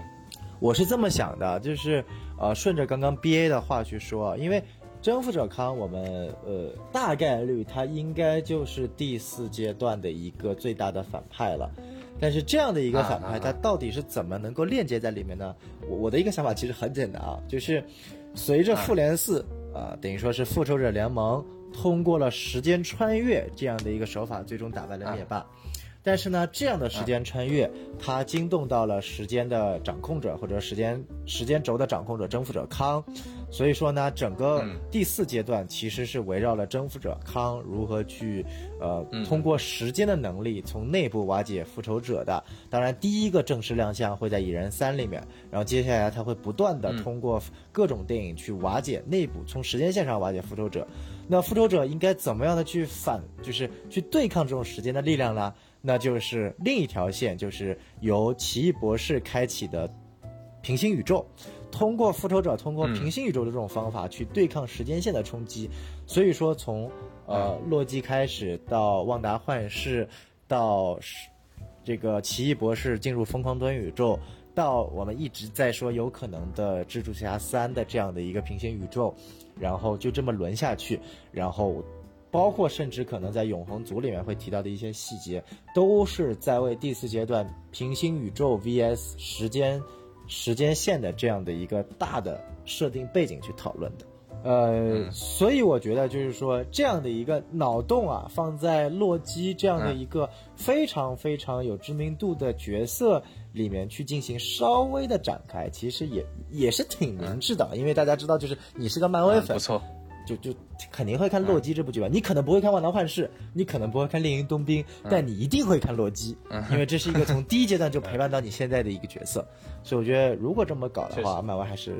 我是这么想的，就是呃顺着刚刚 B A 的话去说，因为征服者康我们呃大概率他应该就是第四阶段的一个最大的反派了。但是这样的一个反派他到底是怎么能够链接在里面呢？我我的一个想法其实很简单啊，就是随着复联四啊、呃，等于说是复仇者联盟通过了时间穿越这样的一个手法，最终打败了灭霸。但是呢，这样的时间穿越，它惊动到了时间的掌控者或者时间时间轴的掌控者征服者康，所以说呢，整个第四阶段其实是围绕了征服者康如何去呃通过时间的能力从内部瓦解复仇者的。当然，第一个正式亮相会在《蚁人三》里面，然后接下来他会不断的通过各种电影去瓦解内部，从时间线上瓦解复仇者。那复仇者应该怎么样的去反，就是去对抗这种时间的力量呢？那就是另一条线，就是由奇异博士开启的平行宇宙，通过复仇者通过平行宇宙的这种方法去对抗时间线的冲击。所以说从呃洛基开始到旺达幻视，到这个奇异博士进入疯狂多元宇宙，到我们一直在说有可能的蜘蛛侠三的这样的一个平行宇宙，然后就这么轮下去，然后包括甚至可能在永恒族里面会提到的一些细节，都是在为第四阶段平行宇宙 V S 时间时间线的这样的一个大的设定背景去讨论的。呃，所以我觉得就是说这样的一个脑洞啊，放在洛基这样的一个非常非常有知名度的角色里面去进行稍微的展开，其实也也是挺明智的，因为大家知道就是你是个漫威粉，嗯、不错。就就肯定会看洛基这部剧吧，嗯、你可能不会看《旺达幻视》，你可能不会看《猎鹰冬兵》，嗯，但你一定会看洛基，嗯，因为这是一个从第一阶段就陪伴到你现在的一个角色，嗯、所以我觉得如果这么搞的话，漫威还是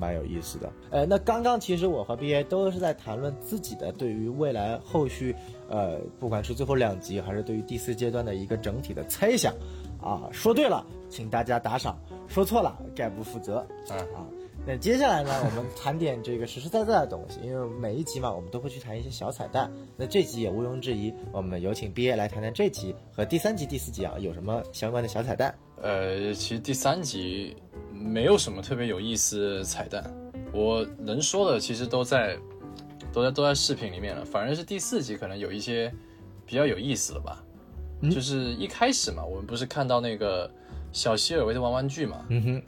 蛮有意思的。呃，那刚刚其实我和 B A 都是在谈论自己的对于未来后续，呃，不管是最后两集还是对于第四阶段的一个整体的猜想，啊，说对了请大家打赏，说错了概不负责，嗯、啊。那接下来呢，我们盘点这个实实在在的东西，因为每一集嘛，我们都会去谈一些小彩蛋。那这集也毋庸置疑，我们有请 B A 来谈谈这集和第三集、第四集啊有什么相关的小彩蛋。呃，其实第三集没有什么特别有意思彩蛋，我能说的其实都在都在都在视频里面了，反而是第四集可能有一些比较有意思了吧。嗯、就是一开始嘛，我们不是看到那个小希尔维在玩玩具嘛，嗯哼，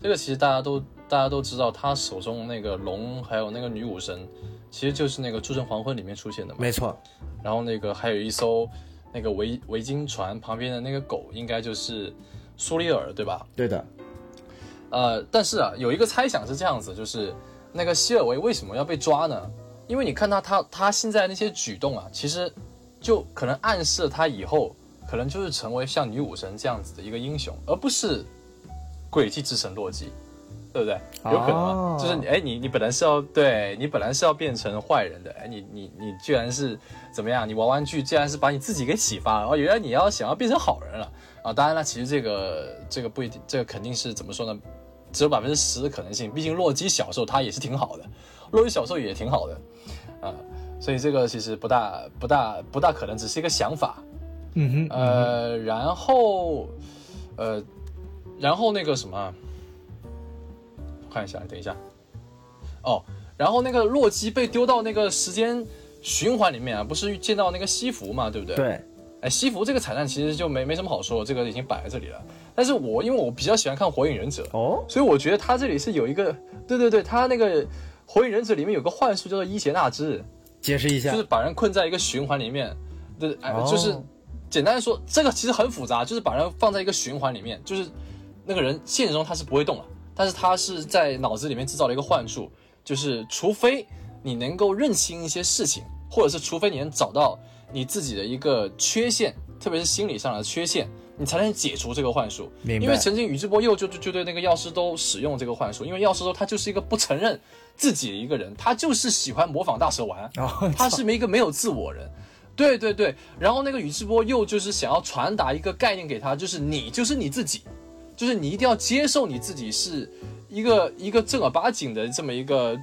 这个其实大家都大家都知道，他手中那个龙还有那个女武神，其实就是那个《诸神黄昏》里面出现的嘛，没错。然后那个还有一艘那个维维京船旁边的那个狗，应该就是苏利尔对吧？对的。呃，但是啊，有一个猜想是这样子，就是那个希尔维为什么要被抓呢？因为你看他他他现在那些举动啊，其实就可能暗示他以后可能就是成为像女武神这样子的一个英雄，而不是诡计之神洛基，对不对？有可能吗？ oh. 就是哎，你你本来是要对你本来是要变成坏人的，哎，你你你居然是怎么样？你玩玩具，居然是把你自己给启发了，然后原来你要想要变成好人了啊！当然了，其实这个这个不一定，这个肯定是怎么说呢？只有百分之十的可能性。毕竟洛基小时候他也是挺好的，洛基小时候也挺好的啊。所以这个其实不大不大不大可能，只是一个想法。嗯哼，呃，然后，呃，然后那个什么，我看一下，等一下，哦，然后那个洛基被丢到那个时间循环里面啊，不是见到那个西弗嘛，对不对？对。哎，西弗这个彩蛋其实就没没什么好说，这个已经摆在这里了。但是我因为我比较喜欢看《火影忍者》，哦，所以我觉得他这里是有一个，对对对，他那个《火影忍者》里面有个幻术叫做伊邪那之。解释一下，就是把人困在一个循环里面，对，哎、oh. 就是简单说，这个其实很复杂，就是把人放在一个循环里面，就是那个人现实中他是不会动了，但是他是在脑子里面制造了一个幻术，就是除非你能够认清一些事情，或者是除非你能找到你自己的一个缺陷，特别是心理上的缺陷，你才能解除这个幻术。因为曾经宇智波鼬就就就对那个药师兜使用这个幻术，因为药师兜他就是一个不承认自己的一个人，他就是喜欢模仿大蛇丸，哦、他是一个没有自我人。对对对，然后那个宇智波鼬就是想要传达一个概念给他，就是你就是你自己，就是你一定要接受你自己是一个一个正儿八经的这么一个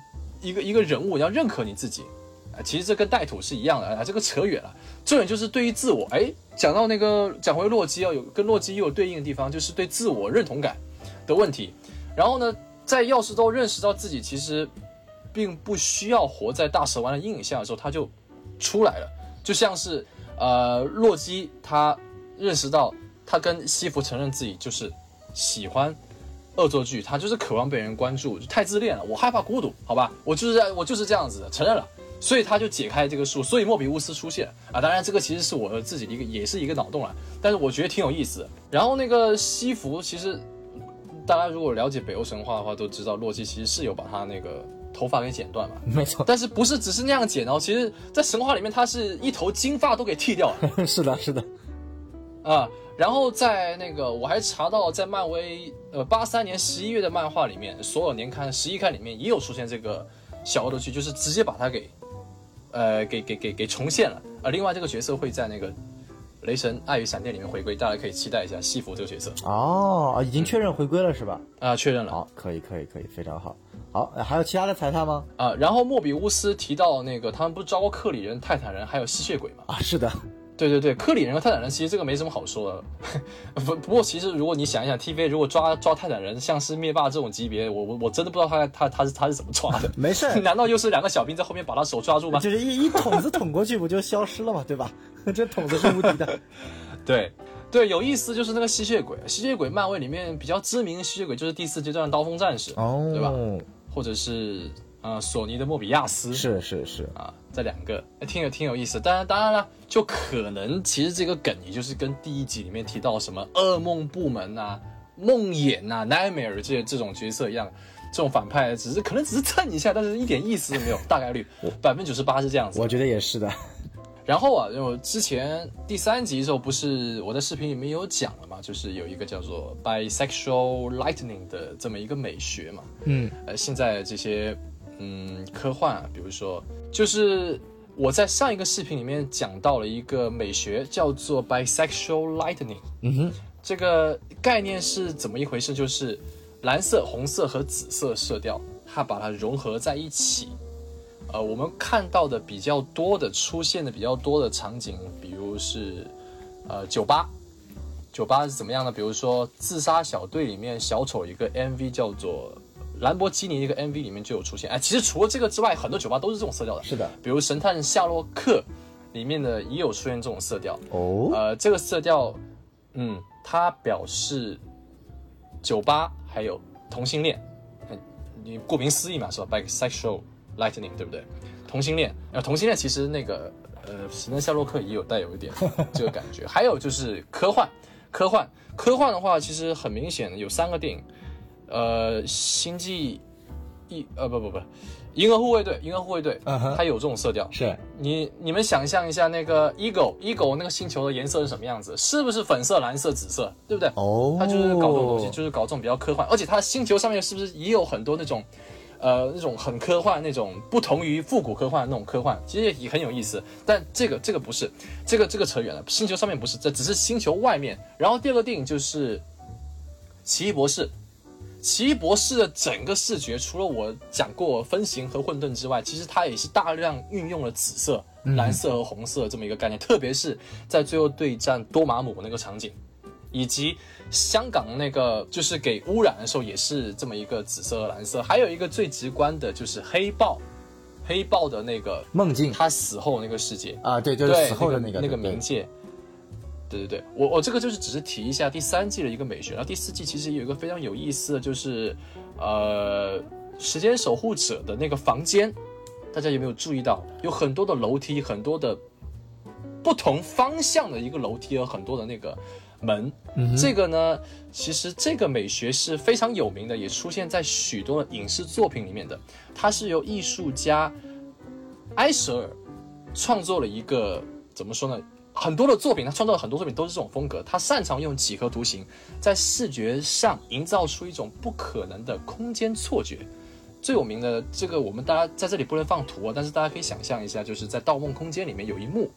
一个一个人物，要认可你自己。其实这跟带土是一样的啊，这个扯远了。重点就是对于自我，哎，讲到那个讲回洛基，要有跟洛基又有对应的地方，就是对自我认同感的问题。然后呢，在药师兜认识到自己其实并不需要活在大蛇丸的阴影下的时候，他就出来了。就像是呃，洛基他认识到他跟西弗承认自己就是喜欢恶作剧，他就是渴望被人关注，就太自恋了，我害怕孤独，好吧，我就是我就是这样子的，承认了。所以他就解开这个书，所以莫比乌斯出现啊！当然，这个其实是我自己的一个，也是一个脑洞了，但是我觉得挺有意思的。然后那个西弗，其实大家如果了解北欧神话的话，都知道洛基其实是有把他那个头发给剪断嘛，没错。但是不是只是那样剪哦？其实，在神话里面，他是一头金发都给剃掉了。是的，是的。啊，然后在那个我还查到，在漫威呃八三年十一月的漫画里面，所有年刊十一刊里面也有出现这个小恶作剧，就是直接把他给。呃，给给给给重现了啊！另外这个角色会在那个《雷神爱与闪电》里面回归，大家可以期待一下西弗这个角色。哦，已经确认回归了是吧？啊、呃，确认了。好，可以可以可以，非常好。好，还有其他的彩蛋吗？啊、呃，然后莫比乌斯提到那个他们不是招过克里人、泰坦人还有吸血鬼吗？啊，是的。对对对，克里人和泰坦人其实这个没什么好说的。不不过其实如果你想一想 ，T V 如果抓抓泰坦人，像是灭霸这种级别，我我我真的不知道他他他是他是怎么抓的。没事，难道又是两个小兵在后面把他手抓住吗？就是一一桶子捅过去，不就消失了吗？对吧？这桶子是无敌的。对对，有意思就是那个吸血鬼，吸血鬼漫威里面比较知名的吸血鬼就是第四阶段刀锋战士，哦、对吧？或者是。呃、嗯、索尼的莫比亚斯是是是啊，这两个挺有挺有意思。当然当然了，就可能其实这个梗也就是跟第一集里面提到什么噩梦部门啊、梦魇啊、Nightmare 这这种角色一样，这种反派只是可能只是蹭一下，但是一点意思都没有，大概率百分之九十八是这样子。我觉得也是的。然后啊，我之前第三集的时候不是我在视频里面有讲了嘛，就是有一个叫做 bisexual lightning 的这么一个美学嘛，嗯，呃，现在这些。嗯，科幻、啊，比如说，就是我在上一个视频里面讲到了一个美学，叫做 bisexual lightning。嗯哼，这个概念是怎么一回事？就是蓝色、红色和紫色色调，它把它融合在一起。呃，我们看到的比较多的、出现的比较多的场景，比如是呃酒吧。酒吧是怎么样呢？比如说《自杀小队》里面小丑一个 M V 叫做兰博基尼，那个 M V 里面就有出现。哎，其实除了这个之外，很多酒吧都是这种色调的。是的，比如《神探夏洛克》里面的也有出现这种色调。哦，呃，这个色调，嗯，它表示酒吧还有同性恋，你顾名思义嘛，是吧 ？Bisexual Lightning， 对不对？同性恋，呃，同性恋其实那个呃，《神探夏洛克》也有带有一点这个感觉。还有就是科幻。科幻科幻的话其实很明显有三个电影，呃星际一呃不不不银河护卫队，银河护卫队、uh-huh. 它有这种色调。是你你们想象一下那个 Ego Ego 那个星球的颜色是什么样子，是不是粉色、蓝色、紫色，对不对？哦、oh. 它就是搞这种东西，就是搞这种比较科幻，而且它的星球上面是不是也有很多那种呃那种很科幻，那种不同于复古科幻的那种科幻，其实也很有意思。但这个这个不是这个这个扯远了，星球上面不是，这只是星球外面。然后第二个电影就是奇异博士，奇异博士的整个视觉除了我讲过分形和混沌之外，其实它也是大量运用了紫色、蓝色和红色这么一个概念，特别是在最后对战多玛姆那个场景，以及香港那个就是给污染的时候也是这么一个紫色和蓝色。还有一个最直观的就是黑豹，黑豹的那个梦境，他死后那个世界啊，对，就是死后的那个那个冥界，对对对，我我这个就是只是提一下第三季的一个美学。然后第四季其实有一个非常有意思的就是，呃，时间守护者的那个房间，大家有没有注意到？有很多的楼梯，很多的不同方向的一个楼梯和很多的那个。门、嗯、这个呢其实这个美学是非常有名的，也出现在许多的影视作品里面的。它是由艺术家埃舍尔创作了一个，怎么说呢，很多的作品，他创造了很多作品都是这种风格。他擅长用几何图形在视觉上营造出一种不可能的空间错觉。最有名的这个我们大家在这里不能放图啊，但是大家可以想象一下，就是在《盗梦空间》里面有一幕，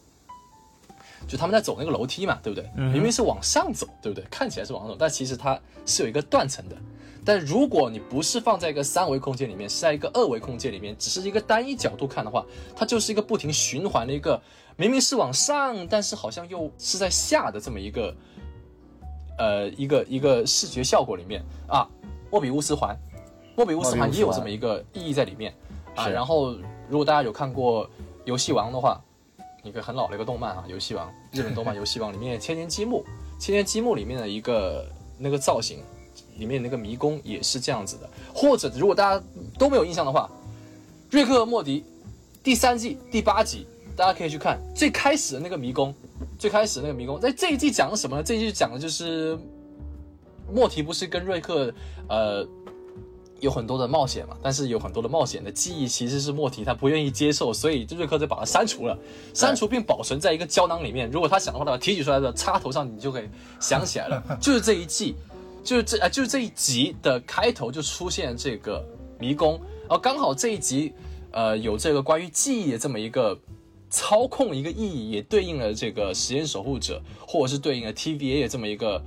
就他们在走那个楼梯嘛，对不对？明明是往上走，对不对？看起来是往上走，但其实它是有一个断层的。但如果你不是放在一个三维空间里面，是在一个二维空间里面，只是一个单一角度看的话，它就是一个不停循环的一个，明明是往上，但是好像又是在下的这么一个，呃，一个一个视觉效果里面啊。莫比乌斯环，莫比乌斯环也有这么一个意义在里面啊。然后，如果大家有看过《游戏王》的话。一个很老的一个动漫啊，游戏王，日本动漫游戏王里面千年积木，千年积木里面的一个那个造型，里面那个迷宫也是这样子的。或者如果大家都没有印象的话，瑞克和莫迪第三季第八集大家可以去看，最开始的那个迷宫，最开始的那个迷宫在这一季讲的什么呢？这一季讲的就是莫迪不是跟瑞克呃有很多的冒险嘛，但是有很多的冒险的记忆其实是莫提他不愿意接受，所以瑞克就把它删除了，删除并保存在一个胶囊里面。如果他想的话，他提取出来的插头上你就可以想起来了。就是这一季，就是这、呃、就是这一集的开头就出现这个迷宫，然后刚好这一集呃有这个关于记忆的这么一个操控一个意义，也对应了这个实验守护者或者是对应了 T V A 的这么一个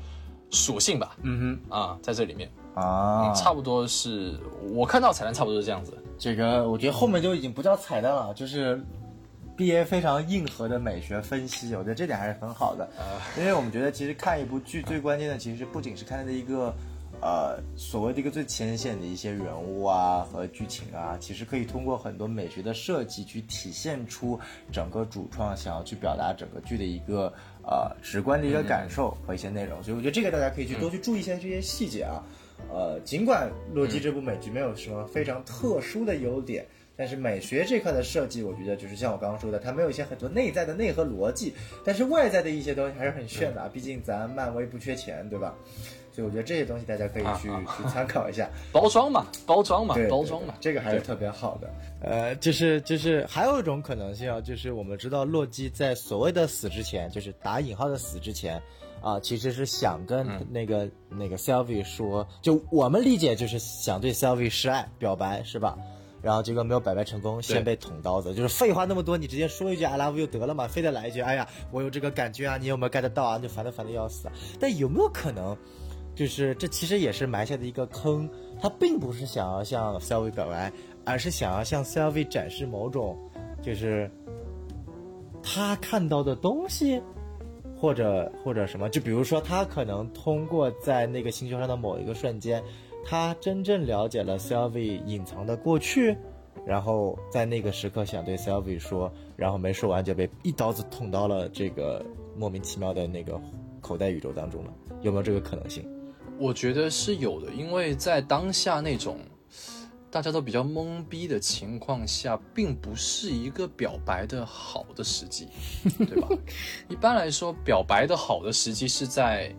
属性吧。嗯哼，啊，在这里面。啊、嗯，差不多是我看到彩蛋，差不多是这样子。这个我觉得后面就已经不叫彩蛋了，就是B A非常硬核的美学分析，我觉得这点还是很好的。因为我们觉得其实看一部剧最关键的其实不仅是看它的一个呃所谓的一个最前线的一些人物啊和剧情啊，其实可以通过很多美学的设计去体现出整个主创想要去表达整个剧的一个呃直观的一个感受和一些内容，所以我觉得这个大家可以去多去注意一下这些细节啊。呃，尽管《洛基》这部美剧没有什么非常特殊的优点，但是美学这块的设计，我觉得就是像我刚刚说的，它没有一些很多内在的内核逻辑，但是外在的一些东西还是很炫的啊。毕竟咱漫威不缺钱，对吧？所以我觉得这些东西大家可以去、啊、去参考一下，包装嘛，包装嘛，包装嘛，这个还是特别好的。呃，就是就是还有一种可能性啊，就是我们知道洛基在所谓的死之前，就是打引号的死之前。啊，其实是想跟那个、嗯、那个 Sylvie 说，就我们理解就是想对 Sylvie 示爱表白，是吧？然后结果没有表白成功，先被捅刀子。就是废话那么多，你直接说一句 I love you 得了嘛，非得来一句哎呀我有这个感觉啊，你有没有 get 到啊？就烦的烦的要死。但有没有可能就是这其实也是埋下的一个坑，他并不是想要向 Sylvie 表白，而是想要向 Sylvie 展示某种就是他看到的东西，或者或者什么，就比如说他可能通过在那个星球上的某一个瞬间，他真正了解了 Sylvie 隐藏的过去，然后在那个时刻想对 Sylvie 说，然后没说完就被一刀子捅到了这个莫名其妙的那个口袋宇宙当中了，有没有这个可能性？我觉得是有的，因为在当下那种大家都比较懵逼的情况下，并不是一个表白的好的时机，对吧？一般来说，表白的好的时机是在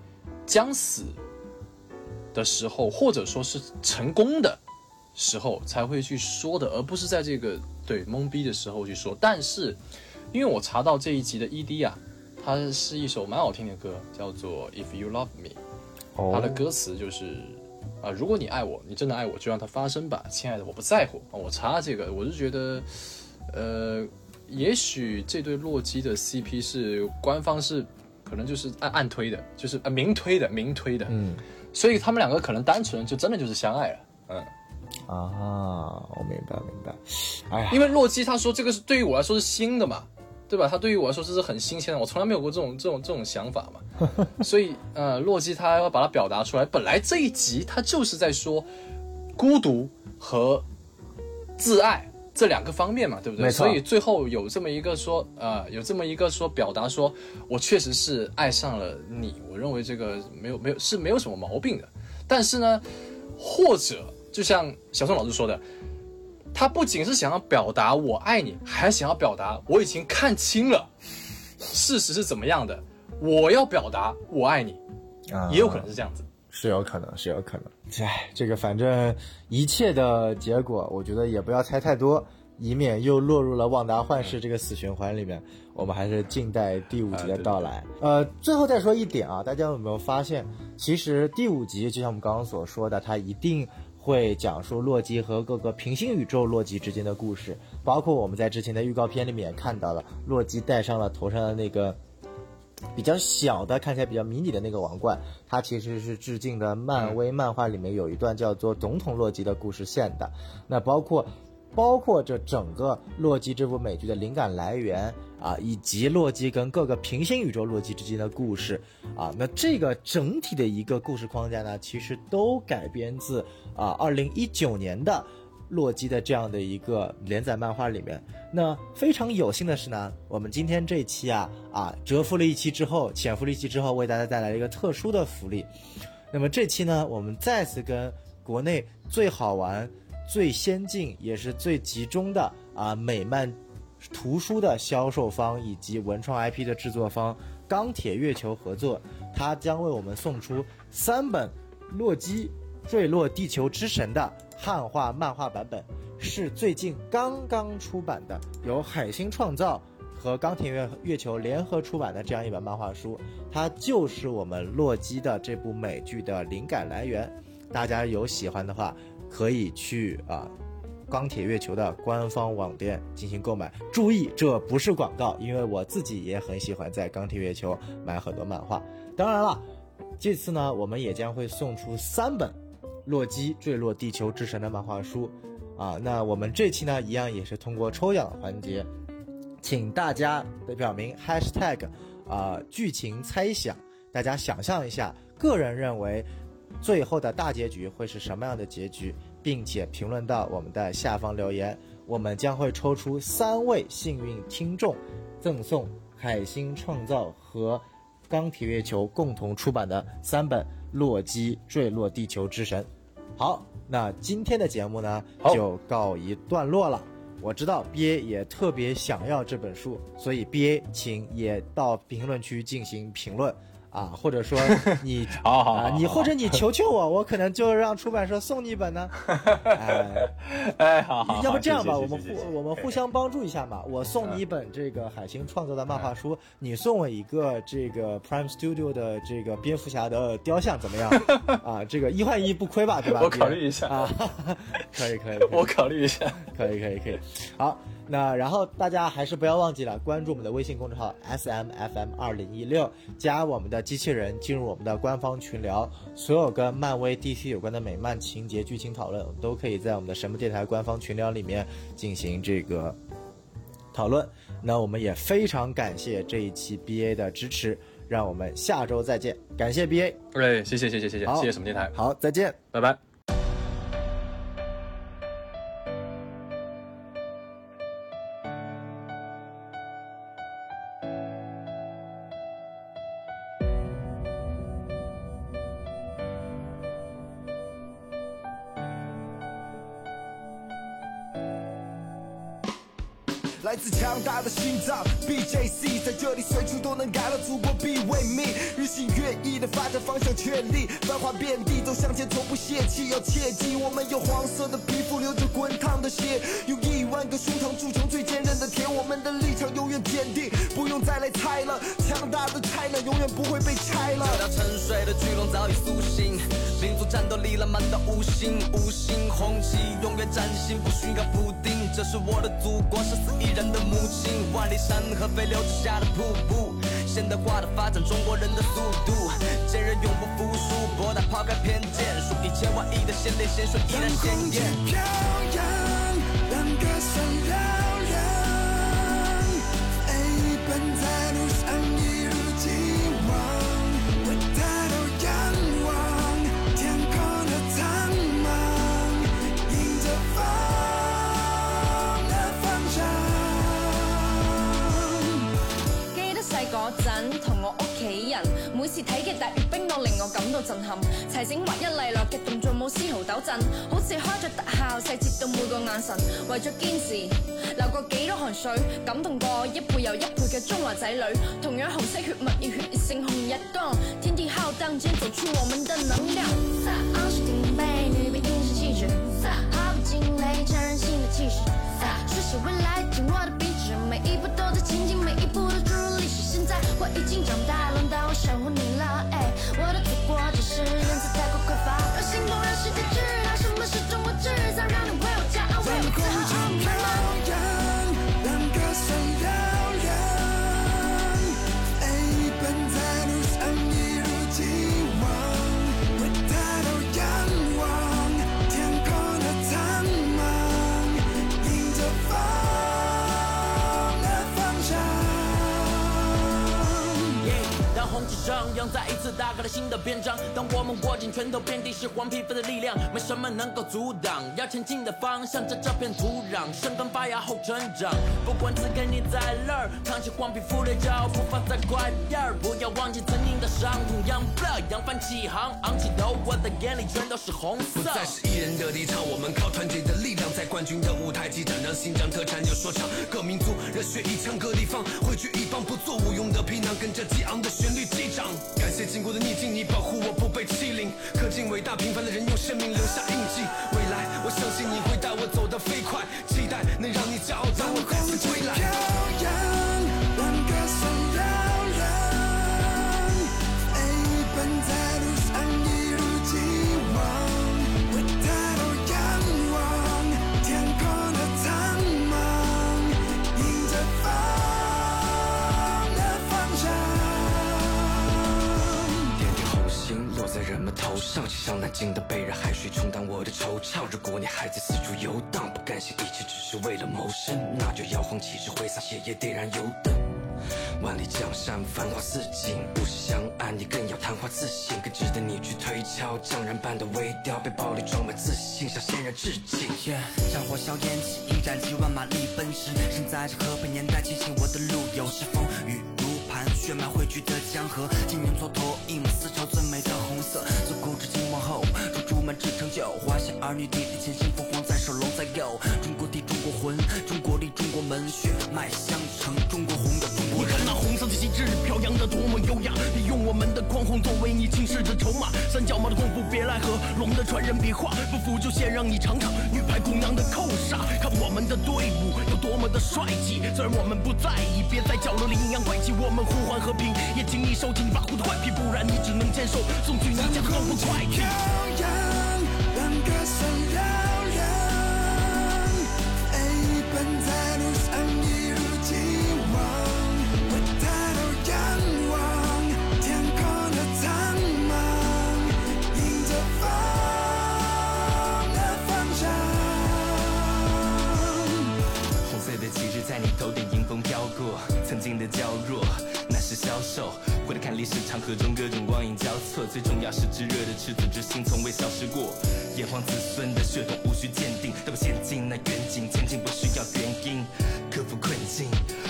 将死的时候，或者说是成功的时候才会去说的，而不是在这个对懵逼的时候去说。但是，因为我查到这一集的 E D 啊，它是一首蛮好听的歌，叫做《If You Love Me》，它的歌词就是。啊，如果你爱我，你真的爱我，就让它发生吧，亲爱的，我不在乎。啊、我查这个，我是觉得，呃，也许这对洛基的 C P 是官方是可能就是暗暗推的，就是呃明推的，明推的。嗯，所以他们两个可能单纯就真的就是相爱了。嗯，啊，我明白明白。哎呀，因为洛基他说这个是对于我来说是新的嘛。对吧？他对于我来说这是很新鲜的，我从来没有过这种这种这种想法嘛。所以，呃，洛基他要把它表达出来。本来这一集他就是在说孤独和自爱这两个方面嘛，对不对？所以最后有这么一个说，呃，有这么一个说表达说，我确实是爱上了你。我认为这个没有没有是没有什么毛病的。但是呢，或者就像小宋老师说的。他不仅是想要表达我爱你，还想要表达我已经看清了事实是怎么样的，我要表达我爱你、啊、也有可能是这样子，是有可能是有可能。哎，这个反正一切的结果我觉得也不要猜太多，以免又落入了旺达幻视这个死循环里面。我们还是静待第五集的到来、啊、对对对。呃，最后再说一点啊，大家有没有发现其实第五集就像我们刚刚所说的，它一定会讲述洛基和各个平行宇宙洛基之间的故事，包括我们在之前的预告片里面也看到了，洛基戴上了头上的那个比较小的看起来比较迷你的那个王冠，它其实是致敬的漫威漫画里面有一段叫做总统洛基的故事线的。那包括包括这整个洛基这部美剧的灵感来源啊，以及洛基跟各个平行宇宙洛基之间的故事啊，那这个整体的一个故事框架呢，其实都改编自啊二零一九年的洛基的这样的一个连载漫画里面。那非常有幸的是呢，我们今天这一期啊啊蛰伏了一期之后，潜伏了一期之后，为大家带来了一个特殊的福利。那么这期呢，我们再次跟国内最好玩最先进也是最集中的啊美漫图书的销售方以及文创 I P 的制作方钢铁月球合作，它将为我们送出三本洛基坠落地球之神的汉化漫画版本，是最近刚刚出版的，由海星创造和钢铁 月, 月球联合出版的这样一本漫画书，它就是我们洛基的这部美剧的灵感来源。大家有喜欢的话可以去啊钢铁月球的官方网店进行购买。注意，这不是广告，因为我自己也很喜欢在钢铁月球买很多漫画。当然了，这次呢，我们也将会送出三本洛基坠落地球之神的漫画书啊。那我们这期呢，一样也是通过抽奖环节，请大家的表明 hashtag 啊剧情猜想，大家想象一下，个人认为最后的大结局会是什么样的结局，并且评论到我们的下方留言，我们将会抽出三位幸运听众，赠送海星创造和钢铁月球共同出版的三本洛基坠落地球之神。好，那今天的节目呢就告一段落了。我知道 B A 也特别想要这本书，所以 B A 请也到评论区进行评论啊，或者说你好好好、啊、你或者你求求我，我可能就让出版社送你一本呢。哎, 哎好好好，要不这样吧，我们互我们互相帮助一下嘛。我送你一本这个海星创作的漫画书，嗯、你送我一个这个 Prime Studio 的这个蝙蝠侠的雕像，怎么样？啊，这个一换一不亏吧，对吧？我考虑一下啊，可以可以，可以可以我考虑一下，可以可以可以。好，那然后大家还是不要忘记了关注我们的微信公众号 S M F M 二零一六，加我们的机器人进入我们的官方群聊，所有跟漫威 D C 有关的美漫情节剧情讨论都可以在我们的神木电台官方群聊里面进行这个讨论。那我们也非常感谢这一期 B A 的支持，让我们下周再见，感谢 B A。 哎，谢谢谢谢谢谢谢谢神木电台，好，再见，拜拜。来自强大的心脏 B J C 在这里随处都能感到祖国必为命，日新月异的发展方向确立，繁华遍地走向前从不泄气，要切记我们有黄色的皮肤流着滚烫的血，用一万个胸膛筑成最坚韧的铁，我们的立场永远坚定，不用再来猜了，强大的 China 永远不会被拆了。这道沉睡的巨龙早已苏醒，民族战斗力浪漫到无形无形，红旗永远崭新不寻个不定，这是我的祖国，是四亿人的母亲，万里山河飞流直下的瀑布，现代化的发展中国人的速度，坚韧永不服输，博大抛开偏见，数以千万亿的先烈先水依然鲜艳，天空间飘扬，两个闪耀亮，飞奔在路上一如既往，我抬头仰望天空的苍茫，迎着风嗰陣同我屋企人每次睇嘅大閱兵都令我感到震撼，齊整劃一利落嘅動作冇絲毫抖震，好似開著特效細節到每個眼神，為著堅持流過幾多汗水，感動過一輩又一輩嘅中華仔女，同樣紅色血脈熱血熱盛紅日光，天地浩蕩間走出我們的能量，在昂首挺背女兵英雄氣質，在毫不驚雷成人性的氣勢，在書寫未來緊握的筆直，每一步都在前進，每一步都注入歷史，现在我已经长大，轮到我守护你了，哎，我的祖国只是人才太过匮乏，热心不让世界知道什么是中国制造，让你为我骄傲，为我自豪，哦妈妈，天空两个闪耀亮，飞奔在路上一如既往，我抬头仰望天空的苍茫，迎着风。红旗上扬，再一次打开了新的篇章。当我们握紧拳头，遍地是黄皮肤的力量，没什么能够阻挡。要前进的方向，在这片土壤生根发芽后成长。不管此刻你在哪儿，扛起黄皮肤的骄傲，步伐再快点儿，不要忘记曾经的伤痛。扬了扬帆起航，昂起头，我的眼里全都是红色。不再是一人的立场，我们靠团结的力量，在冠军的舞台激战，让新疆特产有说唱。各民族热血一腔，各地方汇聚一帮，不做无用的皮囊，跟着激昂的旋律。击掌，感谢经过的逆境，你保护我不被欺凌。恪尽伟大，平凡的人用生命留下印记。未来，我相信你会带我走得飞快，期待能让你骄傲。当我再次归来，飘扬，两个闪耀亮，飞奔在路上一如既往。我抬头仰望天空的苍茫，迎着风。落在人们头上，就像南京的被热海水冲淡我的惆怅。如果你还在四处游荡，不甘心一切只是为了谋生，那就摇晃旗帜，挥洒血液，点燃油灯。万里江山，繁华似锦，不是相爱，你更要昙花自信，更值得你去推敲。匠人般的微雕，被暴力装满自信，向先人致敬。Yeah， 战火硝烟起，一战几万马力奔驰。身在这和平年代，庆幸我的路有时风雨。血脉汇聚的江河，金牛座投影丝绸最美的红色，做固执金往后，做竹满志成就，华夏儿女砥砺前行，凤凰在手，龙在右，中国地，中国魂，中国力，中国门，血脉相承，中国红的中国人。你看那红色的旗帜飘扬的多么优雅，你用我们的宽宏作为你轻视的筹码，三脚猫的功夫别来和，龙的传人别画，不服就先让你尝尝女排姑娘的扣杀。看我们的队伍有多么的帅气，虽然我们不在意，别在角落里阴阳怪气，我们呼唤和平，也请你收紧跋扈的怪癖，不然你只能坚守送去你家的高不快递。两个闪耀亮，飞奔在路上。上各种各种光影交错，最重要是炙热的赤子之心从未消失过。炎黄子孙的血统无需鉴定，带我陷进那远景，前进不需要原因，克服困境，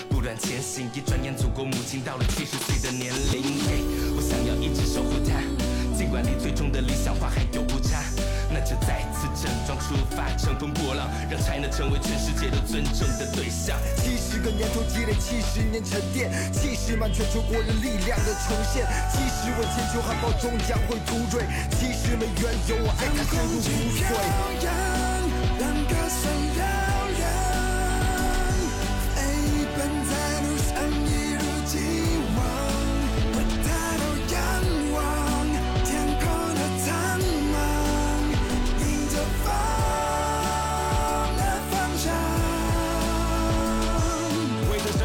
不断前行。一转眼，祖国母亲到了七十岁的年龄， hey, 我想要一直守护她，尽管离最终的理想化还有误差。那就再次整装出发，乘风破浪，让 China 成为全世界都尊重的对象。七十个年头积累，七十年沉淀，七十万全球国人力量的重现。七十万千秋汉堡终将会独坠，七十美元有我爱它深入骨髓。让歌声嘹亮，飞奔在路上一如既往。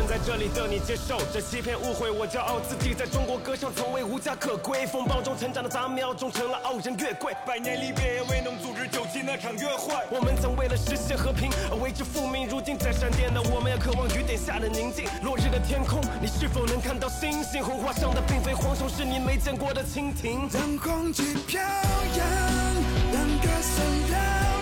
在这里的你接受这欺骗误会，我骄傲自己在中国歌唱从未无家可归。风暴中成长的杂苗种成了傲人月桂，百年离别也未能阻止九七那场约会。我们曾为了实现和平而为之复命，如今在闪电的我们也渴望雨点下的宁静。落日的天空，你是否能看到星星？红花上的并非蝗虫，是你没见过的蜻蜓。让空气飘扬，让歌声嘹亮。